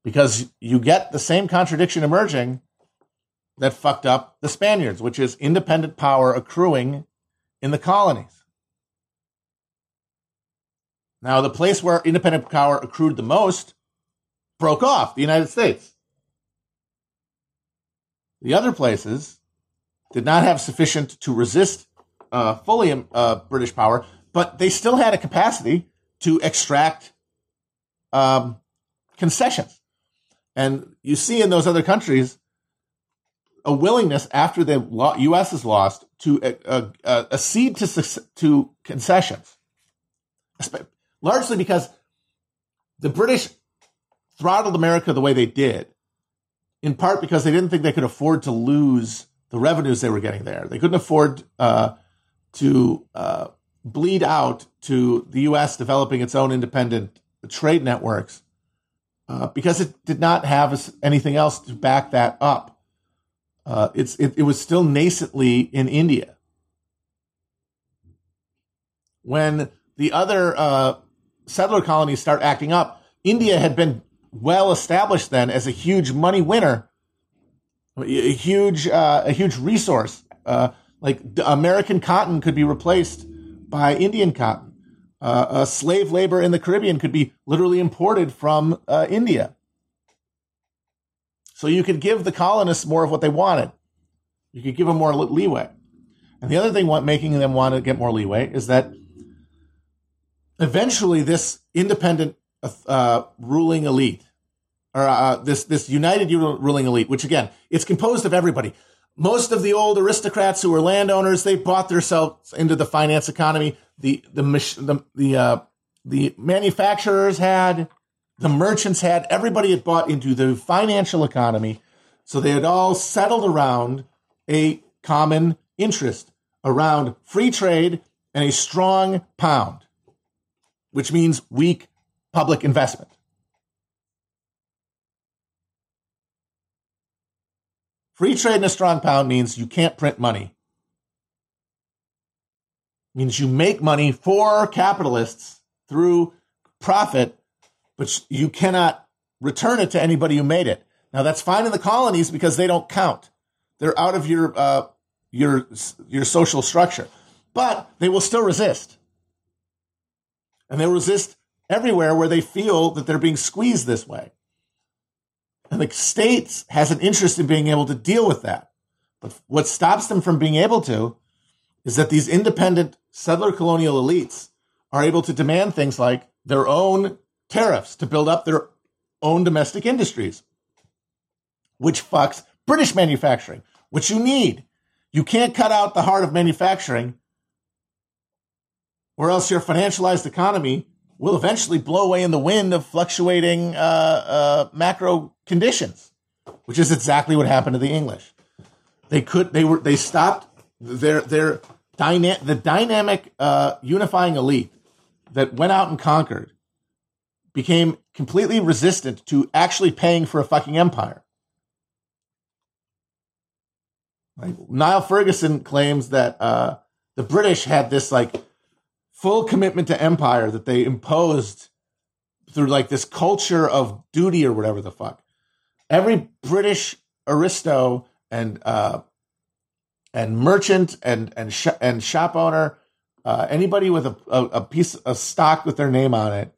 Because you get the same contradiction emerging that fucked up the Spaniards, which is independent power accruing in the colonies. Now, the place where independent power accrued the most broke off, the United States. The other places did not have sufficient to resist fully British power, but they still had a capacity to extract concessions. And you see in those other countries a willingness after the U.S. is lost to accede to concessions, largely because the British throttled America the way they did, in part because they didn't think they could afford to lose the revenues they were getting there. They couldn't afford to bleed out to the U.S. developing its own independent trade networks because it did not have anything else to back that up. It was still nascently in India. When the other settler colonies start acting up, India had been well established then as a huge money winner, a huge resource. Like American cotton could be replaced by Indian cotton. Slave labor in the Caribbean could be literally imported from India. So you could give the colonists more of what they wanted. You could give them more leeway. And the other thing making them want to get more leeway is that eventually this independent ruling elite, or this united ruling elite, which again, it's composed of everybody. Most of the old aristocrats who were landowners, they bought themselves into the finance economy. The manufacturers had, the merchants had, everybody had bought into the financial economy. So they had all settled around a common interest, around free trade and a strong pound, which means weak public investment. Free trade and a strong pound means you can't print money. It means you make money for capitalists through profit, but you cannot return it to anybody who made it. Now that's fine in the colonies because they don't count; they're out of your social structure. But they will still resist, and they'll resist everywhere where they feel that they're being squeezed this way. And the states has an interest in being able to deal with that. But what stops them from being able to is that these independent settler colonial elites are able to demand things like their own tariffs to build up their own domestic industries, which fucks British manufacturing, which you need. You can't cut out the heart of manufacturing, or else your financialized economy will eventually blow away in the wind of fluctuating macro conditions, which is exactly what happened to the English. They stopped the dynamic unifying elite that went out and conquered became completely resistant to actually paying for a fucking empire. Like, Niall Ferguson claims that the British had this full commitment to empire that they imposed through this culture of duty or whatever the fuck. Every British aristo and merchant and shop owner, anybody with a piece of stock with their name on it,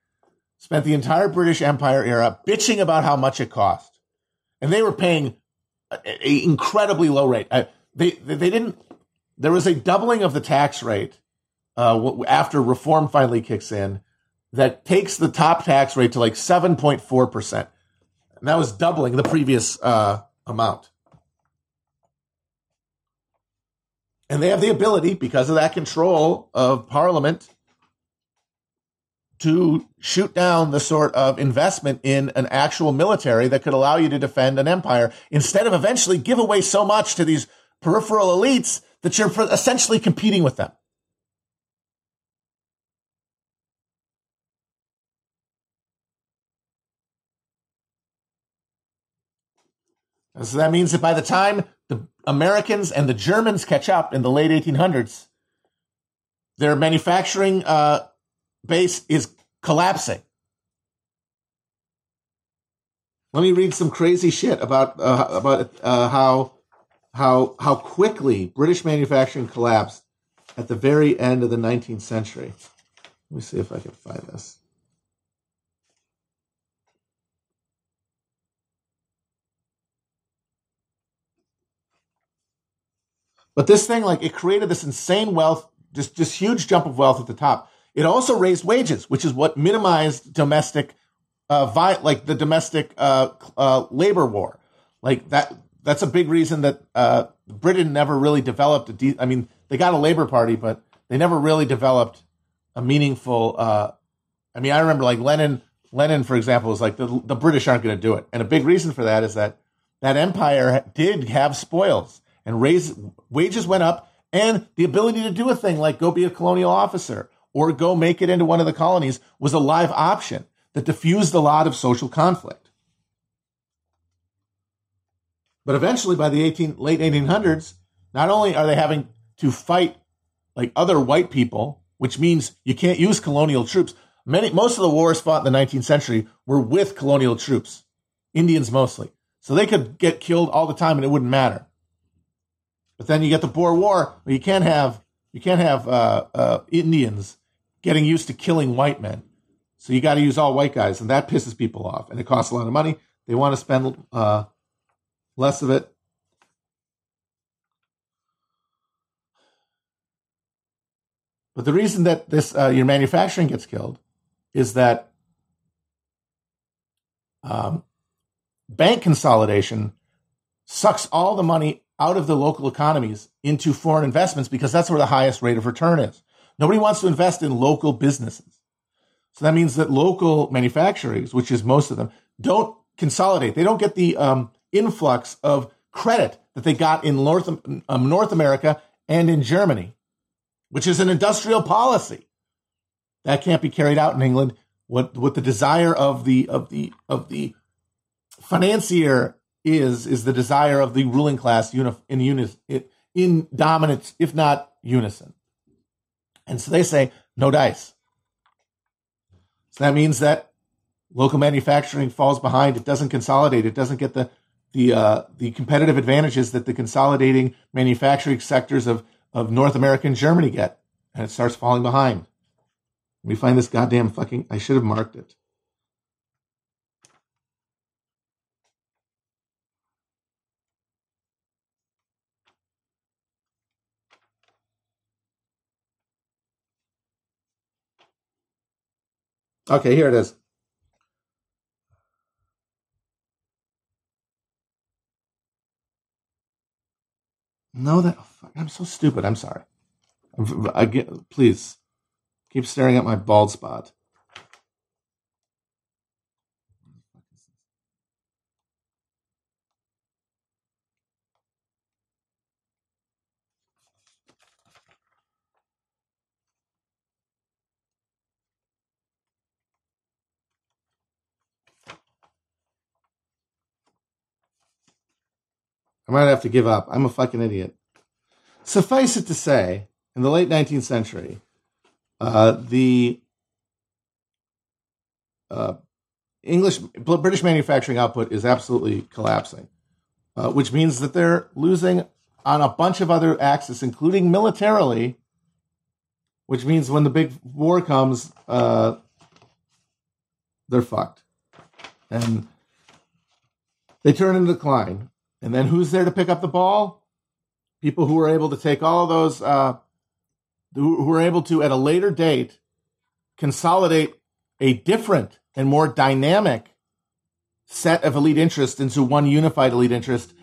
spent the entire British Empire era bitching about how much it cost, and they were paying an incredibly low rate. They didn't. There was a doubling of the tax rate. After reform finally kicks in, that takes the top tax rate to 7.4%. And that was doubling the previous amount. And they have the ability, because of that control of Parliament, to shoot down the sort of investment in an actual military that could allow you to defend an empire, instead of eventually give away so much to these peripheral elites that you're essentially competing with them. So that means that by the time the Americans and the Germans catch up in the late 1800s, their manufacturing base is collapsing. Let me read some crazy shit about how quickly British manufacturing collapsed at the very end of the 19th century. Let me see if I can find this. But this thing, it created this insane wealth, just huge jump of wealth at the top. It also raised wages, which is what minimized domestic, the domestic labor war. That's a big reason that Britain never really developed they got a labor party, but they never really developed a meaningful. I remember Lenin, for example, was the British aren't going to do it, and a big reason for that is that empire did have spoils. and wages went up, and the ability to do a thing like go be a colonial officer or go make it into one of the colonies was a live option that diffused a lot of social conflict. But eventually, by the late 1800s, not only are they having to fight like other white people, which means you can't use colonial troops. Most of the wars fought in the 19th century were with colonial troops, Indians mostly. So they could get killed all the time and it wouldn't matter. But then you get the Boer War, where you can't have Indians getting used to killing white men. So you got to use all white guys, and that pisses people off, and it costs a lot of money. They want to spend less of it. But the reason that this your manufacturing gets killed is that bank consolidation sucks all the money out of the local economies into foreign investments because that's where the highest rate of return is. Nobody wants to invest in local businesses. So that means that local manufacturers, which is most of them, don't consolidate. They don't get the influx of credit that they got in North America and in Germany, which is an industrial policy that can't be carried out in England. What the desire of the financier is the desire of the ruling class in dominance, if not unison. And so they say no dice. So that means that local manufacturing falls behind. It doesn't consolidate. It doesn't get the competitive advantages that the consolidating manufacturing sectors of North America and Germany get, and it starts falling behind. We find this goddamn fucking, I should have marked it. Okay, here it is. No, that... I'm so stupid. I'm sorry. Please keep staring at my bald spot. I might have to give up. I'm a fucking idiot. Suffice it to say, in the late 19th century, the British manufacturing output is absolutely collapsing, which means that they're losing on a bunch of other axes, including militarily, which means when the big war comes, they're fucked. And they turn into decline. And then who's there to pick up the ball? People who are able to take all of those, who are able to, at a later date, consolidate a different and more dynamic set of elite interests into one unified elite interest.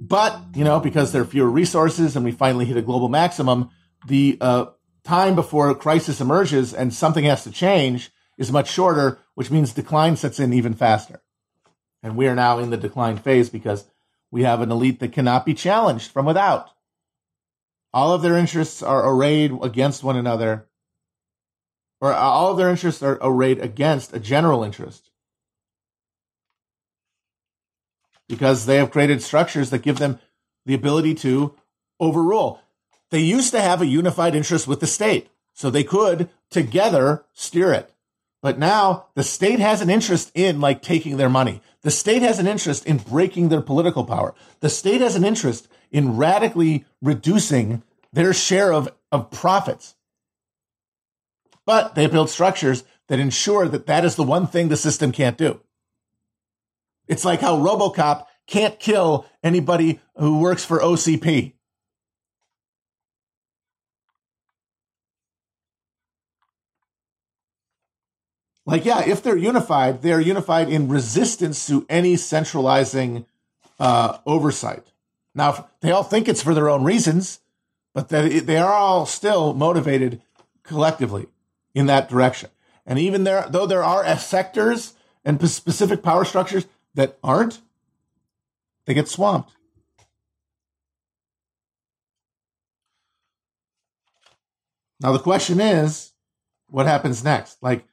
But, because there are fewer resources and we finally hit a global maximum, the time before a crisis emerges and something has to change is much shorter, which means decline sets in even faster. And we are now in the decline phase because we have an elite that cannot be challenged from without. All of their interests are arrayed against one another, or all of their interests are arrayed against a general interest, because they have created structures that give them the ability to overrule. They used to have a unified interest with the state, so they could together steer it. But now the state has an interest in taking their money. The state has an interest in breaking their political power. The state has an interest in radically reducing their share of profits. But they build structures that ensure that that is the one thing the system can't do. It's like how RoboCop can't kill anybody who works for OCP. If they're unified, they're unified in resistance to any centralizing oversight. Now, they all think it's for their own reasons, but they are all still motivated collectively in that direction. And even though there are sectors and specific power structures that aren't, they get swamped. Now, the question is, what happens next? Like,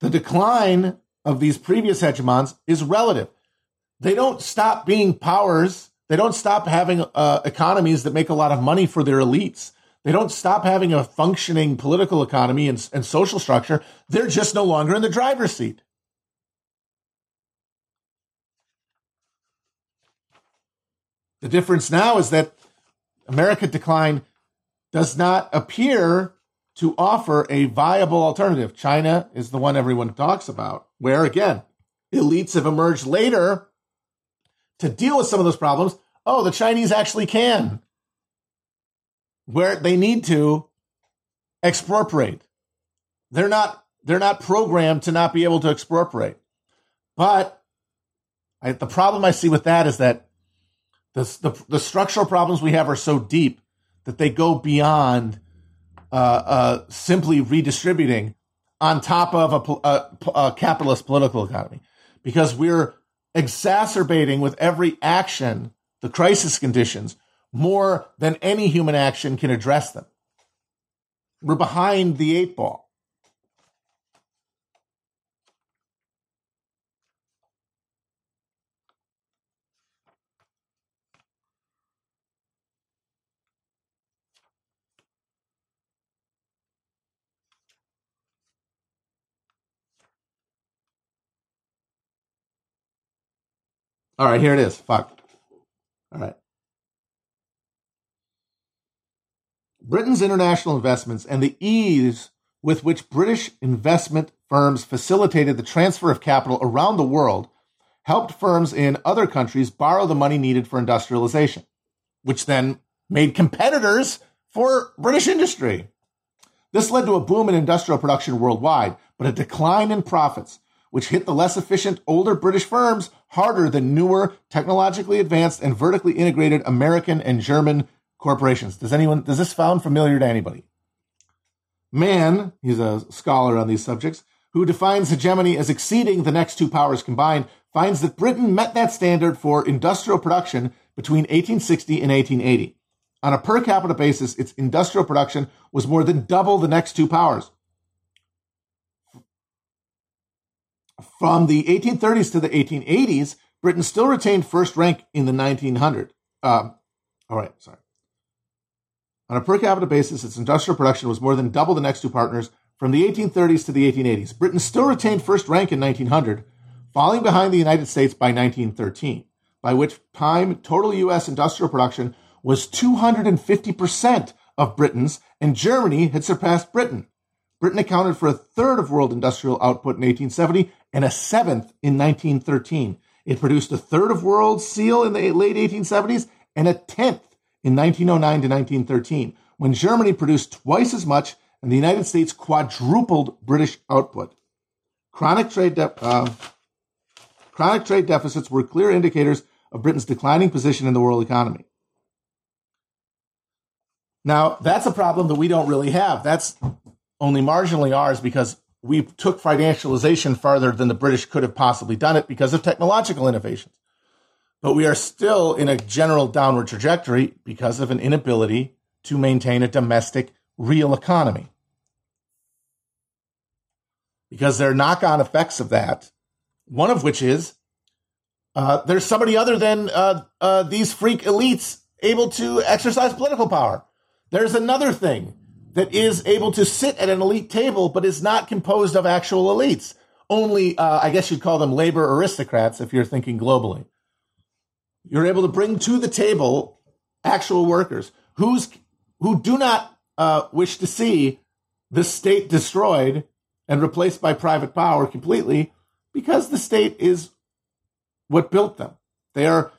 the decline of these previous hegemons is relative. They don't stop being powers. They don't stop having economies that make a lot of money for their elites. They don't stop having a functioning political economy and social structure. They're just no longer in the driver's seat. The difference now is that American decline does not appear to offer a viable alternative. China is the one everyone talks about, where, again, elites have emerged later to deal with some of those problems. Oh, the Chinese actually can, where they need to expropriate. They're not programmed to not be able to expropriate. But the problem I see with that is that the structural problems we have are so deep that they go beyond simply redistributing on top of a capitalist political economy, because we're exacerbating with every action the crisis conditions more than any human action can address them. We're behind the eight ball. All right, here it is. Fuck. All right. Britain's international investments and the ease with which British investment firms facilitated the transfer of capital around the world helped firms in other countries borrow the money needed for industrialization, which then made competitors for British industry. This led to a boom in industrial production worldwide, but a decline in profits, which hit the less efficient older British firms harder than newer, technologically advanced and vertically integrated American and German corporations. Does this sound familiar to anybody? Mann, he's a scholar on these subjects, who defines hegemony as exceeding the next two powers combined, finds that Britain met that standard for industrial production between 1860 and 1880. On a per capita basis, its industrial production was more than double the next two powers. From the 1830s to the 1880s, Britain still retained first rank in the 1900s. On a per capita basis, its industrial production was more than double the next two partners. From the 1830s to the 1880s, Britain still retained first rank in 1900, falling behind the United States by 1913, by which time total U.S. industrial production was 250% of Britain's, and Germany had surpassed Britain. Britain accounted for a third of world industrial output in 1870 and a seventh in 1913. It produced a third of world steel in the late 1870s and a tenth in 1909 to 1913, when Germany produced twice as much and the United States quadrupled British output. Chronic trade deficits were clear indicators of Britain's declining position in the world economy. Now, that's a problem that we don't really have. That's only marginally ours, because we took financialization farther than the British could have possibly done it because of technological innovations. But we are still in a general downward trajectory because of an inability to maintain a domestic real economy. Because there are knock-on effects of that, one of which is there's somebody other than these freak elites able to exercise political power. There's another thing that is able to sit at an elite table but is not composed of actual elites. Only, I guess you'd call them labor aristocrats if you're thinking globally. You're able to bring to the table actual workers who do not wish to see the state destroyed and replaced by private power completely, because the state is what built them. They are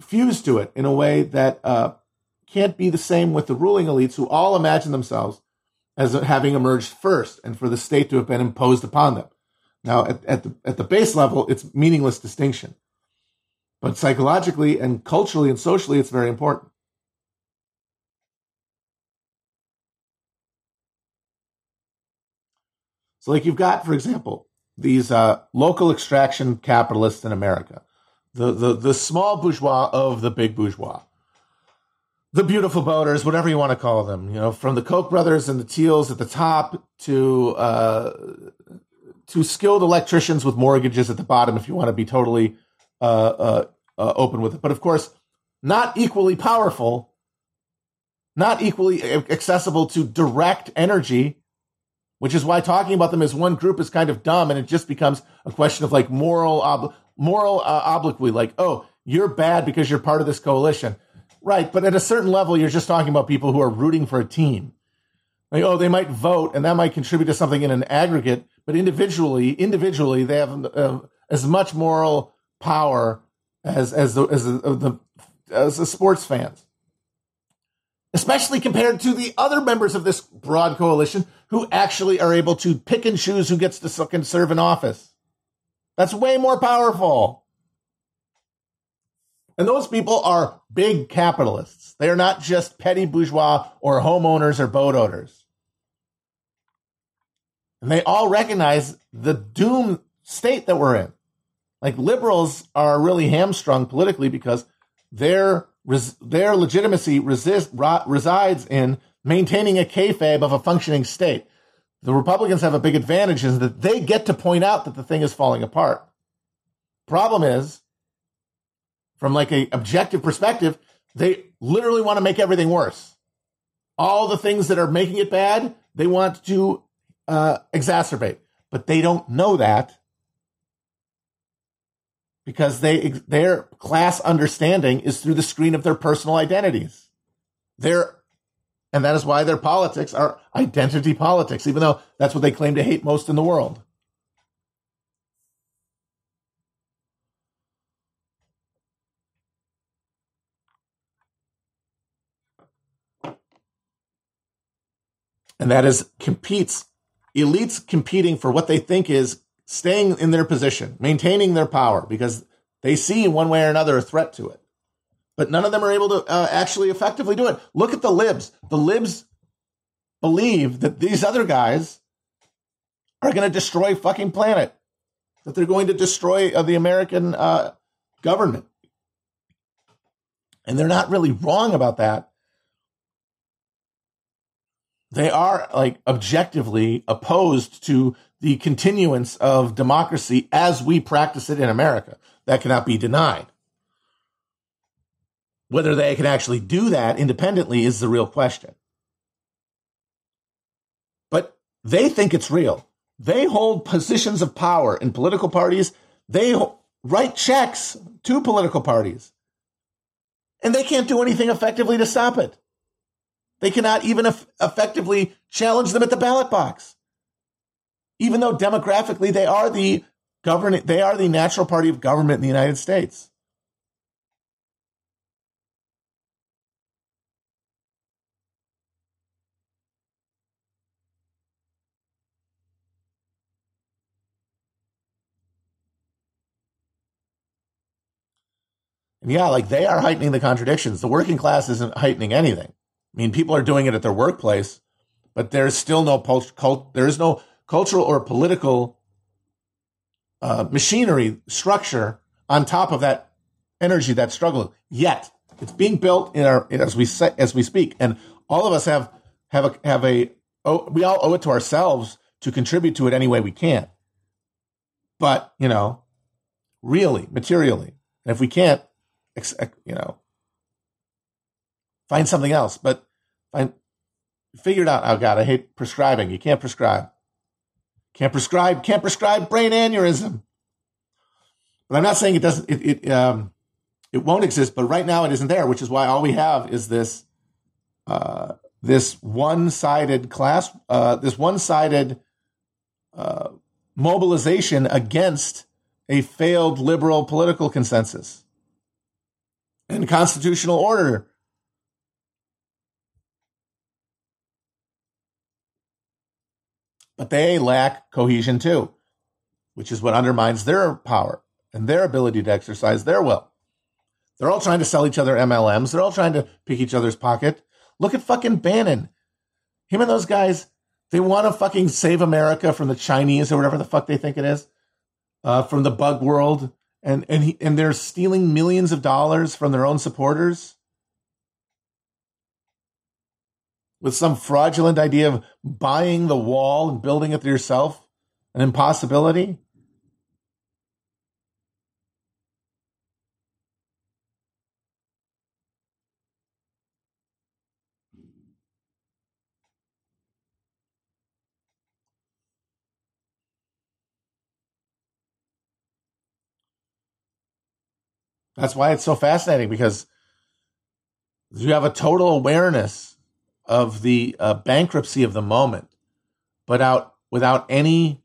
fused to it in a way that can't be the same with the ruling elites, who all imagine themselves as having emerged first and for the state to have been imposed upon them. Now, at the base level, it's meaningless distinction. But psychologically and culturally and socially, it's very important. So like you've got, for example, these local extraction capitalists in America, the small bourgeois of the big bourgeois. the beautiful boaters, whatever you want to call them, you know, from the Koch brothers and the Teals at the top to skilled electricians with mortgages at the bottom, if you want to be totally open with it. But of course, not equally powerful, not equally accessible to direct energy, which is why talking about them as one group is kind of dumb, and it just becomes a question of like moral obloquy, like, oh, you're bad because you're part of this coalition. Right, but at a certain level, you're just talking about people who are rooting for a team. Like, oh, they might vote, and that might contribute to something in an aggregate, but individually, they have as much moral power as the sports fans, especially compared to the other members of this broad coalition who actually are able to pick and choose who gets to serve in office. That's way more powerful. And those people are big capitalists. They are not just petty bourgeois or homeowners or boat owners. And they all recognize the doomed state that we're in. Like, liberals are really hamstrung politically because their legitimacy resides in maintaining a kayfabe of a functioning state. The Republicans have a big advantage in that they get to point out that the thing is falling apart. Problem is, from like an objective perspective, they literally want to make everything worse. All the things that are making it bad, they want to exacerbate. But they don't know that because their class understanding is through the screen of their personal identities. And that is why their politics are identity politics, even though that's what they claim to hate most in the world. And that is elites competing for what they think is staying in their position, maintaining their power, because they see in one way or another a threat to it. But none of them are able to actually effectively do it. Look at the libs. The libs believe that these other guys are going to destroy fucking planet, that they're going to destroy the American government. And they're not really wrong about that. They are, like, objectively opposed to the continuance of democracy as we practice it in America. That cannot be denied. Whether they can actually do that independently is the real question. But they think it's real. They hold positions of power in political parties. They write checks to political parties. And they can't do anything effectively to stop it. They cannot even effectively challenge them at the ballot box, even though demographically they are the natural party of government in the United States. And yeah, like, they are heightening the contradictions. The working class isn't heightening anything. I mean, people are doing it at their workplace, but there's still no there is no cultural or political machinery structure on top of that energy that's struggling. Yet it's being built as we speak, and all of us we all owe it to ourselves to contribute to it any way we can. But you know, really, materially, and if we can't, you know, find something else, but figure it out. Oh, God, I hate prescribing. You can't prescribe. Can't prescribe brain aneurysm. But I'm not saying it won't exist, but right now it isn't there, which is why all we have is this one-sided class, this one-sided mobilization against a failed liberal political consensus and constitutional order. But they lack cohesion too, which is what undermines their power and their ability to exercise their will. They're all trying to sell each other MLMs. They're all trying to pick each other's pocket. Look at fucking Bannon. Him and those guys, they want to fucking save America from the Chinese or whatever the fuck they think it is, from the bug world. And they're stealing millions of dollars from their own supporters. with some fraudulent idea of buying the wall and building it yourself, an impossibility? That's why it's so fascinating, because you have a total awareness of the bankruptcy of the moment, but without any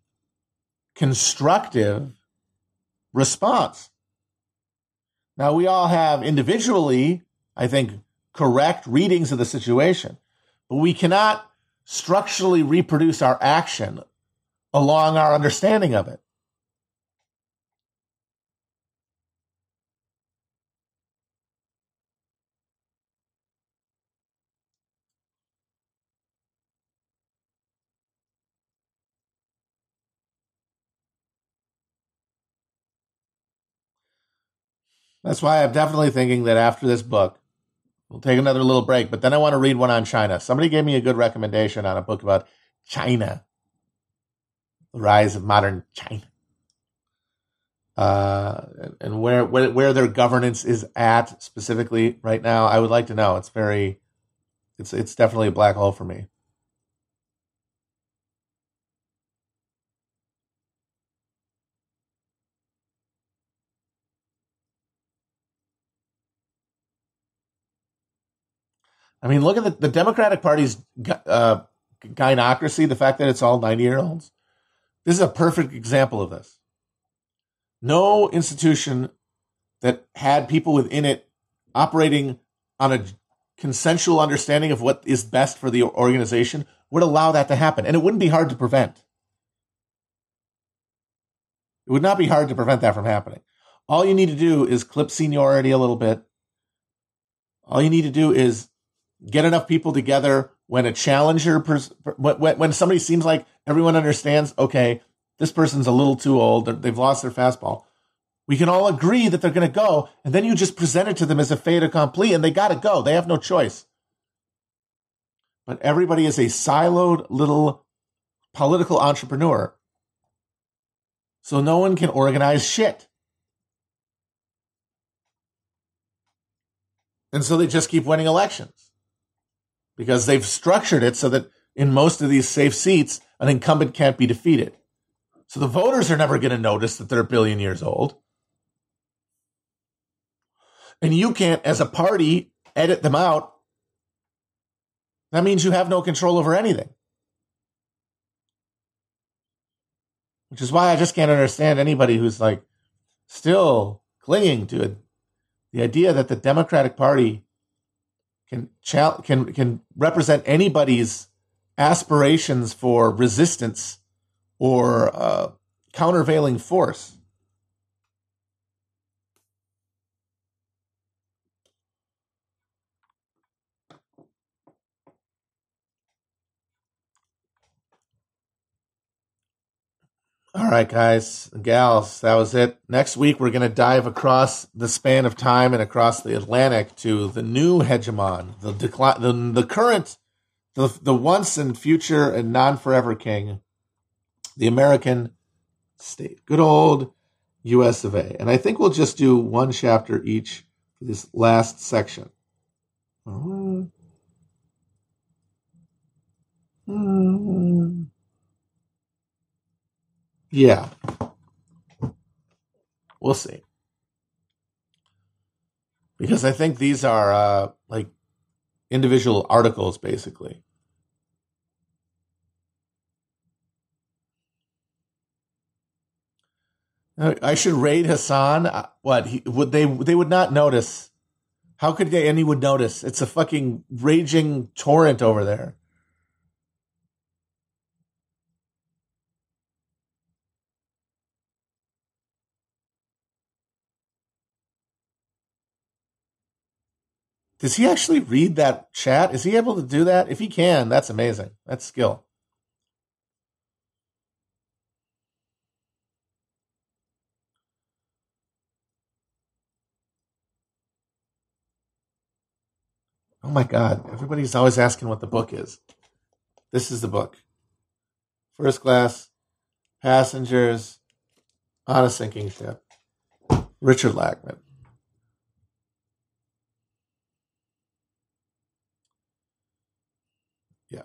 constructive response. Now, we all have individually, I think, correct readings of the situation, but we cannot structurally reproduce our action along our understanding of it. That's why I'm definitely thinking that after this book, we'll take another little break, but then I want to read one on China. Somebody gave me a good recommendation on a book about China, the rise of modern China, and where their governance is at specifically right now. I would like to know. It's definitely a black hole for me. I mean, look at the Democratic Party's gynocracy, the fact that it's all 90-year-olds. This is a perfect example of this. No institution that had people within it operating on a consensual understanding of what is best for the organization would allow that to happen, and it wouldn't be hard to prevent. It would not be hard to prevent that from happening. All you need to do is clip seniority a little bit. All you need to do is get enough people together when a challenger, when somebody seems like everyone understands, okay, this person's a little too old, they've lost their fastball. We can all agree that they're going to go, and then you just present it to them as a fait accompli, and they got to go. They have no choice. But everybody is a siloed little political entrepreneur, so no one can organize shit. And so they just keep winning elections, because they've structured it so that in most of these safe seats, an incumbent can't be defeated. So the voters are never going to notice that they're a billion years old. And you can't, as a party, edit them out. That means you have no control over anything. Which is why I just can't understand anybody who's like still clinging to it. The idea that the Democratic Party can represent anybody's aspirations for resistance or countervailing force. All right, guys and gals, that was it. Next week, we're going to dive across the span of time and across the Atlantic to the new hegemon, the decline, the current, the once and future and non-forever king, the American state, good old U.S. of A. And I think we'll just do one chapter each for this last section. Yeah, we'll see. Because I think these are like individual articles, basically. I should raid Hassan. What would they would not notice? How could they? Anyone notice? It's a fucking raging torrent over there. Does he actually read that chat? Is he able to do that? If he can, that's amazing. That's skill. Oh my God, everybody's always asking what the book is. This is the book. First class, passengers, on a sinking ship. Richard Lachmann. Yeah.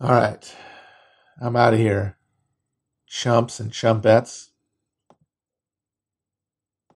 All right. I'm out of here. Chumps and chumpettes.